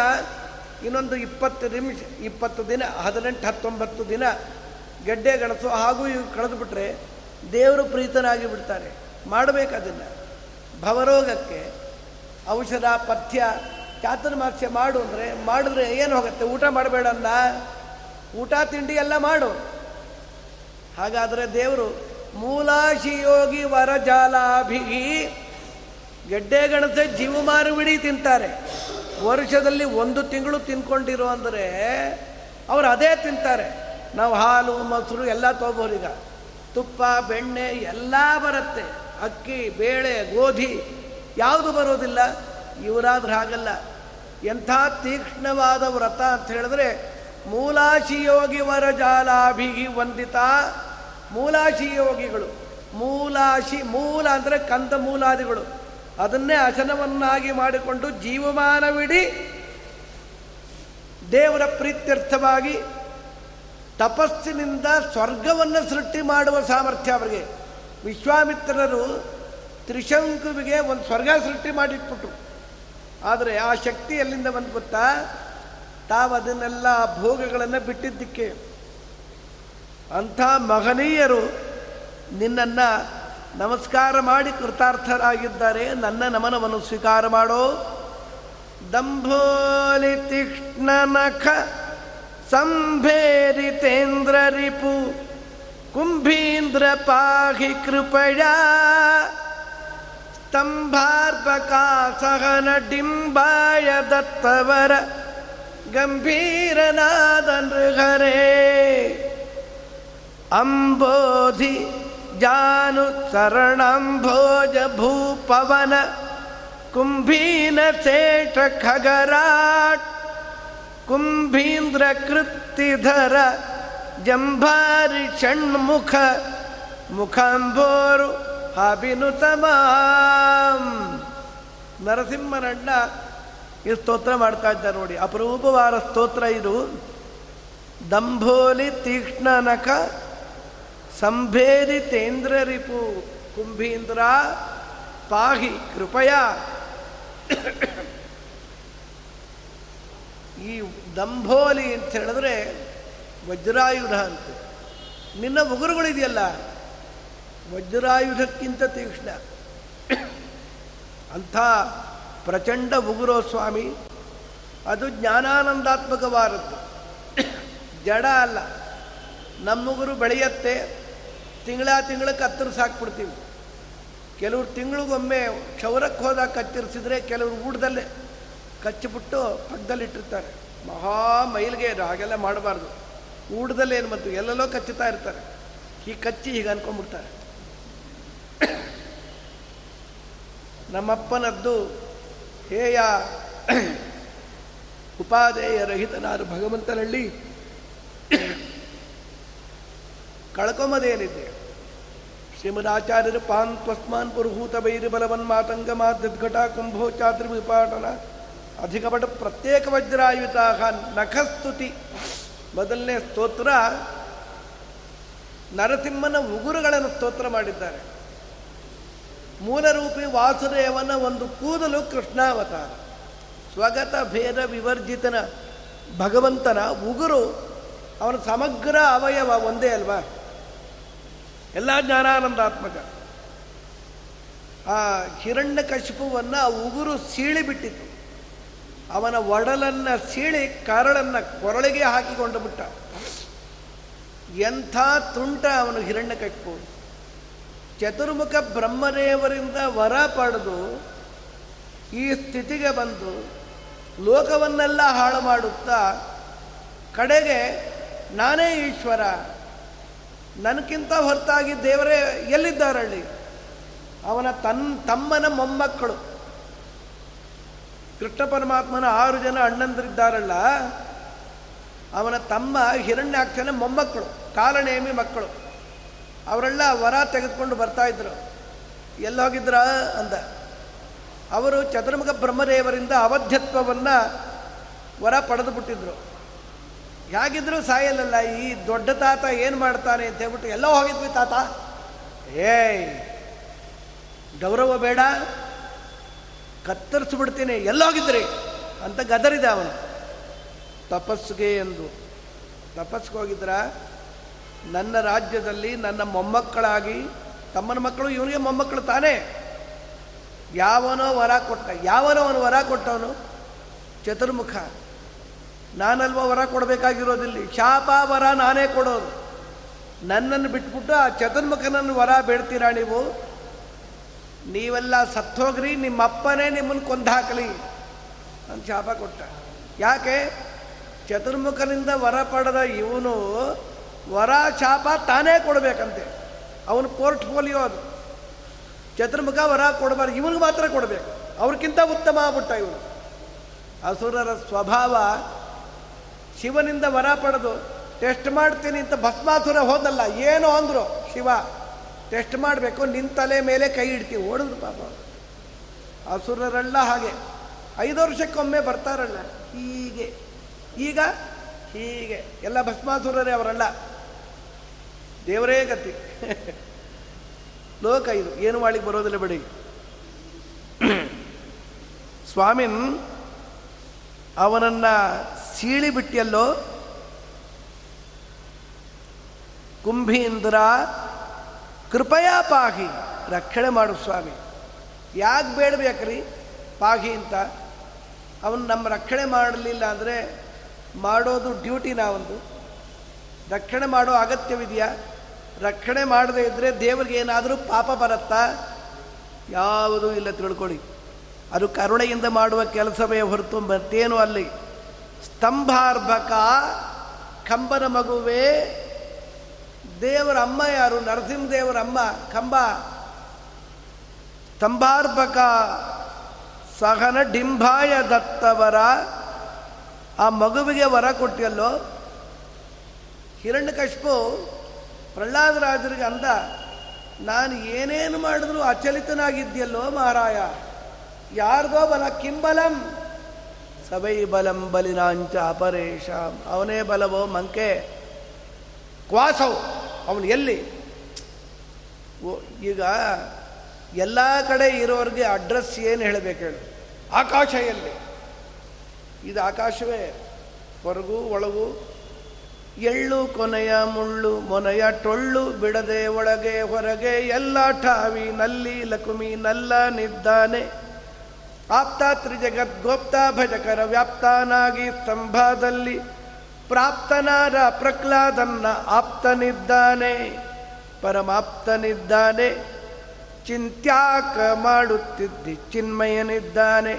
ಇನ್ನೊಂದು ಇಪ್ಪತ್ತು ನಿಮಿಷ ಇಪ್ಪತ್ತು ದಿನ ಹದಿನೆಂಟು ಹತ್ತೊಂಬತ್ತು ದಿನ ಗೆಡ್ಡೆ ಗೆಣಸು ಹಾಗೂ ಇವು ಕಳೆದುಬಿಟ್ರೆ ದೇವರು ಪ್ರೀತನಾಗಿ ಬಿಡ್ತಾರೆ. ಮಾಡಬೇಕು ಅದನ್ನು. ಭವರೋಗಕ್ಕೆ ಔಷಧ ಪಥ್ಯ ಚಾತುರ್ಮಾಸ್ಯ ಮಾಡು ಅಂದರೆ ಮಾಡಿದ್ರೆ ಏನು ಹೋಗುತ್ತೆ? ಊಟ ಮಾಡಬೇಡನ್ನ, ಊಟ ತಿಂಡಿ ಎಲ್ಲ ಮಾಡು. ಹಾಗಾದರೆ ದೇವರು ಮೂಲಾಶಿಯೋಗಿ ವರಜಾಲಾಭಿಹಿ, ಗೆಡ್ಡೆ ಗಣಸೆ ಜೀವಮಾರುವಿಡಿ ತಿಂತಾರೆ. ವರ್ಷದಲ್ಲಿ ಒಂದು ತಿಂಗಳು ತಿನ್ಕೊಂಡಿರೋ ಅಂದರೆ ಅವರು ಅದೇ ತಿಂತಾರೆ. ನಾವು ಹಾಲು ಮೊಸರು ಎಲ್ಲ ತೊಗೊಬೋದು, ಈಗ ತುಪ್ಪ ಬೆಣ್ಣೆ ಎಲ್ಲ ಬರುತ್ತೆ, ಅಕ್ಕಿ ಬೇಳೆ ಗೋಧಿ ಯಾವುದು ಬರೋದಿಲ್ಲ. ಇವರಾದ್ರೂ ಹಾಗಲ್ಲ. ಎಂಥ ತೀಕ್ಷ್ಣವಾದ ವ್ರತ ಅಂತ ಹೇಳಿದ್ರೆ ಮೂಲಾಶಿಯೋಗಿ ವರಜಾಲಾಭಿಹಿ ವಂದಿತ. ಮೂಲಾಶಿಯೋಗಿಗಳು, ಮೂಲಾಶಿ ಮೂಲ ಅಂದರೆ ಕಂದ ಮೂಲಾದಿಗಳು, ಅದನ್ನೇ ಆಸನವನ್ನಾಗಿ ಮಾಡಿಕೊಂಡು ಜೀವಮಾನವಿಡೀ ದೇವರ ಪ್ರೀತ್ಯರ್ಥವಾಗಿ ತಪಸ್ಸಿನಿಂದ ಸ್ವರ್ಗವನ್ನು ಸೃಷ್ಟಿ ಮಾಡುವ ಸಾಮರ್ಥ್ಯ ಅವರಿಗೆ. ವಿಶ್ವಾಮಿತ್ರರು ತ್ರಿಶಂಕುವಿಗೆ ಒಂದು ಸ್ವರ್ಗ ಸೃಷ್ಟಿ ಮಾಡಿಟ್ಬಿಟ್ರು. ಆದರೆ ಆ ಶಕ್ತಿ ಎಲ್ಲಿಂದ ಬಂದು ಗೊತ್ತಾ, ತಾವು ಅದನ್ನೆಲ್ಲ ಭೋಗಗಳನ್ನು ಬಿಟ್ಟಿದ್ದಕ್ಕೆ. ಅಂಥ ಮಹನೀಯರು ನಿನ್ನನ್ನು ನಮಸ್ಕಾರ ಮಾಡಿ ಕೃತಾರ್ಥರಾಗಿದ್ದಾರೆ. ನನ್ನ ನಮನವನ್ನು ಸ್ವೀಕಾರ ಮಾಡೋ. ದಂಭೋಲಿ ತೀಕ್ಷ್ಣ ನಖ ಸಂಭೇರಿತೇಂದ್ರ ರಿಪು ಕುಂಭೀಂದ್ರ ಪಾಹಿ ಕೃಪಯ ಸ್ತಂಭಾರ್ಭಕಾ ಸಹನ ಡಿಂಬಾಯ ದತ್ತವರ ಗಂಭೀರನಾದ ನೃಹರೇ ಅಂಬೋಧಿ ಜಾನು ಶರಣಂಭೋಜ ಭೂಪವನ ಕುಂಭೀನ ಶೇಷ ಖಗರಾಟ್ ಕುಂಭೀಂದ್ರ ಕೃತ್ತಿಧರ ಜಂಭಾರಿ ಷಣ್ಮುಖ ಮುಖಾಂಬೋರು ಅಭಿನುತಮಾಂ. ನರಸಿಂಹನಣ್ಣ ಈ ಸ್ತೋತ್ರ ಮಾಡ್ತಾ ಇದ್ದ ನೋಡಿ, ಅಪರೂಪವಾದ ಸ್ತೋತ್ರ ಇದು. ದಂಭೋಲಿ ತೀಕ್ಷ್ಣ ನಖ ಸಂಭೇದಿ ತೇಂದ್ರ ರಿಪು ಕುಂಭೀಂದ್ರ ಪಾಹಿ ಕೃಪಯ. ಈ ದಂಭೋಲಿ ಅಂತ ಹೇಳಿದ್ರೆ ವಜ್ರಾಯುಧ ಅಂತ. ನಿನ್ನ ಉಗುರುಗಳಿದೆಯಲ್ಲ ವಜ್ರಾಯುಧಕ್ಕಿಂತ ತೀಕ್ಷ್ಣ, ಅಂಥ ಪ್ರಚಂಡ ಉಗುರೋ ಸ್ವಾಮಿ. ಅದು ಜ್ಞಾನಾನಂದಾತ್ಮಕವಾದದ್ದು, ಜಡ ಅಲ್ಲ. ನಮ್ಮಗುರು ಬೆಳೆಯತ್ತೆ, ತಿಂಗಳ ತಿಂಗಳ ಕತ್ತರಿಸಿ ಹಾಕ್ಬಿಡ್ತೀವಿ. ಕೆಲವ್ರು ತಿಂಗಳಿಗೊಮ್ಮೆ ಕ್ಷೌರಕ್ಕೆ ಹೋದಾಗ ಕತ್ತರಿಸಿದರೆ ಕೆಲವರು ಊಟದಲ್ಲೇ ಕಚ್ಚಿಬಿಟ್ಟು ಪಕ್ಕದಲ್ಲಿಟ್ಟಿರ್ತಾರೆ. ಮಹಾ ಮೈಲಿಗೆ ಇದು, ಹಾಗೆಲ್ಲ ಮಾಡಬಾರ್ದು. ಊಟದಲ್ಲಿ ಏನು ಮಾಡ್ತೀವಿ, ಎಲ್ಲೆಲ್ಲೋ ಕಚ್ಚುತ್ತಾ ಇರ್ತಾರೆ. ಹೀಗೆ ಕಚ್ಚಿ ಹೀಗೆ ಅನ್ಕೊಂಡ್ಬಿಡ್ತಾರೆ. ನಮ್ಮಪ್ಪನದ್ದು ಹೇಯ ಉಪಾದೇಯ ರಹಿತನಾರು ಭಗವಂತನಲ್ಲಿ ಕಳ್ಕೊಂಬದೇನಿದೆ. ಶ್ರೀಮದಾಚಾರ್ಯರು ಪಾನ್ ತ್ವಸ್ಮಾನ್ ಪುರುಹೂತ ಬೈರಿಬಲವನ್ ಮಾತಂಗ ಮಾದ್ಘಟಾ ಕುಂಭೋ ಚಾತ್ರಿ ವಿಪಾಟನ ಅಧಿಕಪಟ ಪ್ರತ್ಯೇಕ ವಜ್ರಾಯುತ ನಖಸ್ತುತಿ. ಮೊದಲನೇ ಸ್ತೋತ್ರ ನರಸಿಂಹನ ಉಗುರುಗಳನ್ನು ಸ್ತೋತ್ರ ಮಾಡಿದ್ದಾರೆ. ಮೂಲರೂಪಿ ವಾಸುದೇವನ ಒಂದು ಕೂದಲು ಕೃಷ್ಣಾವತಾರ, ಸ್ವಗತ ಭೇದ ವಿವರ್ಜಿತನ ಭಗವಂತನ ಉಗುರು ಅವನ ಸಮಗ್ರ ಅವಯವ ಒಂದೇ ಅಲ್ವಾ, ಎಲ್ಲ ಜ್ಞಾನಾನಂದಾತ್ಮಕ. ಆ ಹಿರಣ್ಯಕಶಿಪುವನ್ನು ಆ ಉಗುರು ಸೀಳಿಬಿಟ್ಟಿತ್ತು, ಅವನ ಒಡಲನ್ನು ಸೀಳಿ ಕರಳನ್ನು ಕೊರಳಿಗೆ ಹಾಕಿಕೊಂಡು ಬಿಟ್ಟ. ಎಂಥ ತುಂಟ ಅವನು ಹಿರಣ್ಯಕಶಿಪು. ಚತುರ್ಮುಖ ಬ್ರಹ್ಮದೇವರಿಂದ ವರ ಪಡೆದು ಈ ಸ್ಥಿತಿಗೆ ಬಂದು ಲೋಕವನ್ನೆಲ್ಲ ಹಾಳು ಮಾಡುತ್ತಾ ಕಡೆಗೆ ನಾನೇ ಈಶ್ವರ, ನನಗಿಂತ ಹೊರತಾಗಿ ದೇವರೇ ಎಲ್ಲಿದ್ದಾರಳ್ಳಿ. ಅವನ ತನ್ನ ತಮ್ಮನ ಮೊಮ್ಮಕ್ಕಳು ಕೃಷ್ಣ ಪರಮಾತ್ಮನ ಆರು ಜನ ಅಣ್ಣಂದಿರಿದ್ದಾರಲ್ಲ, ಅವನ ತಮ್ಮ ಹಿರಣ್ಯಾಕ್ಷನ ಮೊಮ್ಮಕ್ಕಳು, ಕಾಲನೇಮಿ ಮಕ್ಕಳು. ಅವರೆಲ್ಲ ವರ ತೆಗೆದುಕೊಂಡು ಬರ್ತಾಯಿದ್ರು. ಎಲ್ಲೋಗಿದ್ರ ಅಂದ. ಅವರು ಚತುರ್ಮುಖ ಬ್ರಹ್ಮದೇವರಿಂದ ಅವಧ್ಯತ್ವವನ್ನು ವರ ಪಡೆದುಬಿಟ್ಟಿದ್ರು. ಯಾಗಿದ್ರೂ ಸಾಯಲ್ಲಲ್ಲ, ಈ ದೊಡ್ಡ ತಾತ ಏನು ಮಾಡ್ತಾನೆ ಅಂತ ಹೇಳ್ಬಿಟ್ಟು ಎಲ್ಲೋ ಹೋಗಿದ್ವಿ ತಾತ. ಏಯ್ ಗೌರವ ಬೇಡ, ಕತ್ತರಿಸ್ಬಿಡ್ತೀನಿ, ಎಲ್ಲೋಗಿದ್ರಿ ಅಂತ ಗದರಿದೆ ಅವನು. ತಪಸ್ಸುಗೆ ಎಂದು ತಪಸ್ಸಿಗೆ ಹೋಗಿದ್ರ. ನನ್ನ ರಾಜ್ಯದಲ್ಲಿ ನನ್ನ ಮೊಮ್ಮಕ್ಕಳಾಗಿ ತಮ್ಮನ ಮಕ್ಕಳು, ಇವನಿಗೆ ಮೊಮ್ಮಕ್ಕಳು ತಾನೇ. ಯಾವನೋ ವರ ಕೊಟ್ಟ, ಯಾವನೋ ಅವನು ವರ ಕೊಟ್ಟವನು ಚತುರ್ಮುಖ. ನಾನಲ್ವ ವರ ಕೊಡಬೇಕಾಗಿರೋದಿಲ್ಲ, ಶಾಪ ವರ ನಾನೇ ಕೊಡೋದು. ನನ್ನನ್ನು ಬಿಟ್ಬಿಟ್ಟು ಆ ಚತುರ್ಮುಖನನ್ನು ವರ ಬೇಡ್ತೀರಾ ನೀವು? ನೀವೆಲ್ಲ ಸತ್ತೋಗ್ರಿ, ನಿಮ್ಮಪ್ಪನೇ ನಿಮ್ಮನ್ನು ಕೊಂದು ಹಾಕಲಿ ಅಂತ ಶಾಪ ಕೊಟ್ಟ. ಯಾಕೆ? ಚತುರ್ಮುಖನಿಂದ ವರ ಪಡೆದ ಇವನು ವರ ಶಾಪ ತಾನೇ ಕೊಡಬೇಕಂತೆ. ಅವನು ಪೋರ್ಟ್ಫೋಲಿಯೋ ಅದು. ಚತುರ್ಮುಖ ವರ ಕೊಡಬಾರ್ದು, ಇವನಿಗೆ ಮಾತ್ರ ಕೊಡಬೇಕು. ಅವ್ರಿಗಿಂತ ಉತ್ತಮ ಆಗ್ಬಿಟ್ಟ ಇವನು. ಅಸುರರ ಸ್ವಭಾವ. ಶಿವನಿಂದ ವರ ಪಡೆದು ಟೆಸ್ಟ್ ಮಾಡ್ತೀನಿ ಅಂತ ಭಸ್ಮಾಸುರ ಹೋದಲ್ಲ, ಏನೋ ಅಂದರು ಶಿವ, ಟೆಸ್ಟ್ ಮಾಡಬೇಕು, ನಿನ್ನ ತಲೆ ಮೇಲೆ ಕೈ ಇಡ್ತೀವಿ, ಓಡಿದ್ರು ಪಾಪ. ಅಸುರರೆಲ್ಲ ಹಾಗೆ ಐದು ವರ್ಷಕ್ಕೊಮ್ಮೆ ಬರ್ತಾರಲ್ಲ, ಹೀಗೆ ಈಗ ಹೀಗೆ ಎಲ್ಲ ಭಸ್ಮಾಸುರರೇ ಅವರಲ್ಲ, ದೇವರೇ ಗತಿ ಲೋಕ ಇದು, ಏನು ಮಾಡಿಗೆ ಬರೋದಿಲ್ಲ ಬಿಡಿ. ಸ್ವಾಮಿನ್ ಅವನನ್ನು ಸೀಳಿಬಿಟ್ಟಿಯಲ್ಲೋ. ಕುಂಭೀಂದ್ರ ಕೃಪಯಾ ಪಾಹಿ, ರಕ್ಷಣೆ ಮಾಡು ಸ್ವಾಮಿ. ಯಾಕೆ ಬೇಡಬೇಕ್ರಿ ಪಾಹಿ ಅಂತ? ಅವನು ನಮ್ಮ ರಕ್ಷಣೆ ಮಾಡಲಿಲ್ಲ ಅಂದರೆ ಮಾಡೋದು ಡ್ಯೂಟಿ, ನಾವೊಂದು ರಕ್ಷಣೆ ಮಾಡೋ ಅಗತ್ಯವಿದೆಯಾ? ರಕ್ಷಣೆ ಮಾಡದೇ ಇದ್ದರೆ ದೇವರಿಗೆ ಏನಾದರೂ ಪಾಪ ಬರುತ್ತಾ? ಯಾವುದೂ ಇಲ್ಲ, ತಿಳ್ಕೊಳ್ಳಿ. ಅದು ಕರುಣೆಯಿಂದ ಮಾಡುವ ಕೆಲಸವೇ ಹೊರತು ಮತ್ತೇನು ಅಲ್ಲಿ. ಸ್ತಂಭಾರ್ಭಕ ಕಂಬನ ಮಗುವೇ. ದೇವರ ಅಮ್ಮ ಯಾರು? ನರಸಿಂಹ ದೇವರ ಅಮ್ಮ ಕಂಬ. ಸ್ತಂಭಾರ್ಭಕ ಸಹನ ಡಿಂಭಾಯ ದತ್ತವರ, ಆ ಮಗುವಿಗೆ ವರ ಕೊಟ್ಟಿಯಲ್ಲೋ. ಹಿರಣ್ಯಕಶಿಪು ಪ್ರಹ್ಲಾದರಾಜರಿಗೆ ಅಂದ, ನಾನು ಏನೇನು ಮಾಡಿದ್ರು ಅಚಲಿತನಾಗಿದ್ಯಲ್ಲೋ ಮಹಾರಾಯ. ಯಾರ್ದೋ ಬಲ, ಕಿಂಬಲಂ ಸವೈ ಬಲಂ ಬಲಿನಾಂಚ ಅಪರೇಶಾಂ, ಅವನೇ ಬಲವೋ ಮಂಕೆ ಕ್ವಾಸವು ಅವನು ಎಲ್ಲಿ. ಈಗ ಎಲ್ಲ ಕಡೆ ಇರೋರಿಗೆ ಅಡ್ರೆಸ್ ಏನು ಹೇಳಬೇಕು ಹೇಳು? ಆಕಾಶ ಎಲ್ಲಿ? ಇದು ಆಕಾಶವೇ, ಹೊರಗೂ ಒಳಗೂ ಎಳ್ಳು ಕೊನೆಯ ಮುಳ್ಳು ಮೊನೆಯ ಟೊಳ್ಳು ಬಿಡದೆ ಒಳಗೆ ಹೊರಗೆ ಎಲ್ಲ ಠಾವಿ ನಲ್ಲಿ ಲಕುಮಿ ನಲ್ಲ ನಿದ್ದಾನೆ ಆಪ್ತ ತ್ರಿಜಗತ್ ಗೋಪ್ತ ಭಜಕರ ವ್ಯಾಪ್ತನಾಗಿ ಸ್ತಂಭದಲ್ಲಿ ಪ್ರಾಪ್ತನಾದ ಪ್ರಹ್ಲಾದನ್ನ ಆಪ್ತನಿದ್ದಾನೆ, ಪರಮಾಪ್ತನಿದ್ದಾನೆ. ಚಿಂತ್ಯಾಕ ಮಾಡುತ್ತಿದ್ದಿ ಚಿನ್ಮಯನಿದ್ದಾನೆ.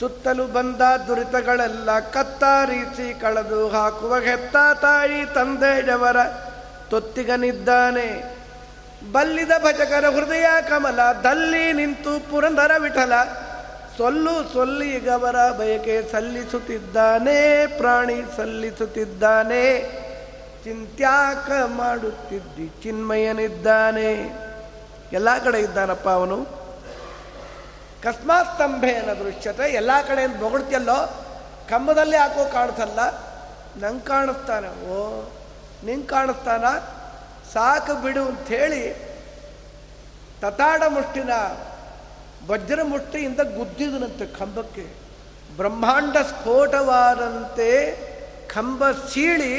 ಸುತ್ತಲೂ ಬಂದ ದುರಿತಗಳೆಲ್ಲ ಕತ್ತಾರಿಸಿ ಕಳೆದು ಹಾಕುವ ಹೆತ್ತ ತಾಯಿ ತಂದೆಯವರ ತೊತ್ತಿಗನಿದ್ದಾನೆ. ಬಲ್ಲಿದ ಭಜಕರ ಹೃದಯ ಕಮಲ ದಲ್ಲಿ ನಿಂತು ಪುರಂದರ ವಿಠಲ ಸೊಲ್ಲು ಸೊಲ್ಲಿಗವರ ಬಯಕೆ ಸಲ್ಲಿಸುತ್ತಿದ್ದಾನೆ, ಪ್ರಾಣಿ ಸಲ್ಲಿಸುತ್ತಿದ್ದಾನೆ. ಚಿಂತ್ಯಾಕ ಮಾಡುತ್ತಿದ್ದಿ ಚಿನ್ಮಯನಿದ್ದಾನೆ, ಎಲ್ಲ ಕಡೆ ಇದ್ದಾನಪ್ಪ ಅವನು. ಕಸ್ಮಾತ್ ಸ್ತಂಭೇನ ದೃಶ್ಯತೆ, ಎಲ್ಲ ಕಡೆಯಿಂದ ಬೊಗಳ್ತಿಯಲ್ಲೋ, ಕಂಬದಲ್ಲೇ ಹಾಕೋ ಕಾಣಿಸಲ್ಲ, ನಂಗೆ ಕಾಣಿಸ್ತಾನೆ. ಓ ನಿಂಗೆ ಕಾಣಿಸ್ತಾನ, ಸಾಕು ಬಿಡು ಅಂಥೇಳಿ ತತಾಡ ಮುಷ್ಟಿನ ವಜ್ರ ಮುಷ್ಟಿಯಿಂದ ಗುದ್ದಿದನಂತೆ ಕಂಬಕ್ಕೆ. ಬ್ರಹ್ಮಾಂಡ ಸ್ಫೋಟವಾದಂತೆ ಕಂಬ ಸೀಳಿ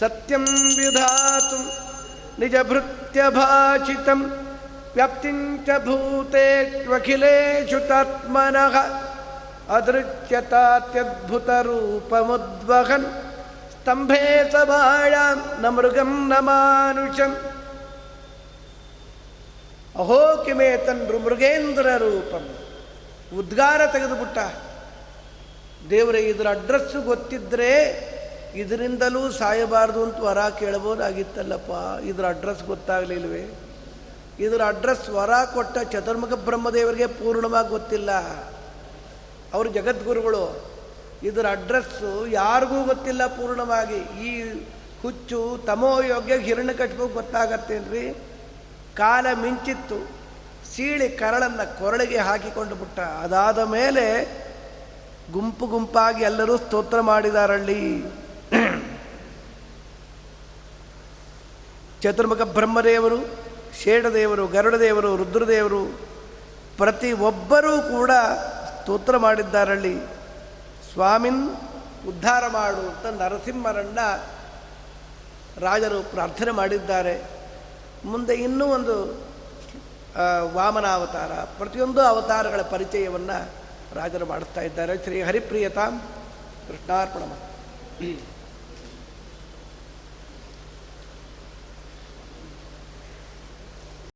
ಸತ್ಯಂ ವಿಧಾತು ನಿಜ ಭೃತ್ಯ ಭಾಷಿತಂ ವ್ಯಾಪ್ತಿಂಚ ಭೂತೇಷ್ವಖಿಲೇಷು ತಾತ್ಮನಃ ಅದೃಚ್ಯತಾತ್ಯದ್ಭುತ ರೂಪಮುದ್ವಹನ್ ಸ್ತಂಭೇ ಸಭಾಯಾಂ ನ ಮೃಗಂ ನ ಮಾನುಷಂ ಅಹೋ ಕಿಮೇತನ್ರು ಮೃಗೇಂದ್ರ ರೂಪಂ. ಉದ್ಗಾರ ತೆಗೆದುಬಿಟ್ಟ ದೇವರೇ, ಇದರ ಅಡ್ರೆಸ್ಸು ಗೊತ್ತಿದ್ದರೆ ಇದರಿಂದಲೂ ಸಾಯಬಾರ್ದು ಅಂತ ವರ ಕೇಳ್ಬೋದಾಗಿತ್ತಲ್ಲಪ್ಪ. ಇದರ ಅಡ್ರೆಸ್ ಗೊತ್ತಾಗಲಿಲ್ವೇ? ಇದರ ಅಡ್ರೆಸ್ ವರ ಕೊಟ್ಟ ಚತುರ್ಮುಖ ಬ್ರಹ್ಮದೇವರಿಗೆ ಪೂರ್ಣವಾಗಿ ಗೊತ್ತಿಲ್ಲ, ಅವರು ಜಗದ್ಗುರುಗಳು. ಇದರ ಅಡ್ರೆಸ್ಸು ಯಾರಿಗೂ ಗೊತ್ತಿಲ್ಲ ಪೂರ್ಣವಾಗಿ. ಈ ಹುಚ್ಚು ತಮೋಯೋಗ್ಯ ಹಿರಣ್ಯಕಶಿಪು ಗೊತ್ತಾಗತ್ತೇನ್ರಿ? ಕಾಲ ಮಿಂಚಿತ್ತು, ಸೀಳಿ ಕರಳನ್ನು ಕೊರಳಿಗೆ ಹಾಕಿಕೊಂಡು ಬಿಟ್ಟ. ಅದಾದ ಮೇಲೆ ಗುಂಪು ಗುಂಪಾಗಿ ಎಲ್ಲರೂ ಸ್ತೋತ್ರ ಮಾಡಿದಾರಲ್ಲಿ. ಚತುರ್ಮುಖ ಬ್ರಹ್ಮದೇವರು, ಶೇಡದೇವರು, ಗರುಡದೇವರು, ರುದ್ರದೇವರು ಪ್ರತಿ ಒಬ್ಬರೂ ಕೂಡ ಸ್ತೋತ್ರ ಮಾಡಿದ್ದಾರಲ್ಲಿ. ಸ್ವಾಮಿನ್ ಉದ್ಧಾರ ಮಾಡು ಅಂತ ನರಸಿಂಹರನ್ನ ರಾಜರು ಪ್ರಾರ್ಥನೆ ಮಾಡಿದ್ದಾರೆ. ಮುಂದೆ ಇನ್ನೂ ಒಂದು ವಾಮನಾವತಾರ, ಪ್ರತಿಯೊಂದು ಅವತಾರಗಳ ಪರಿಚಯವನ್ನು ರಾಜರು ಮಾಡಿಸ್ತಾ ಇದ್ದಾರೆ. ಶ್ರೀ ಹರಿಪ್ರಿಯತಾಂ ಕೃಷ್ಣಾರ್ಪಣ.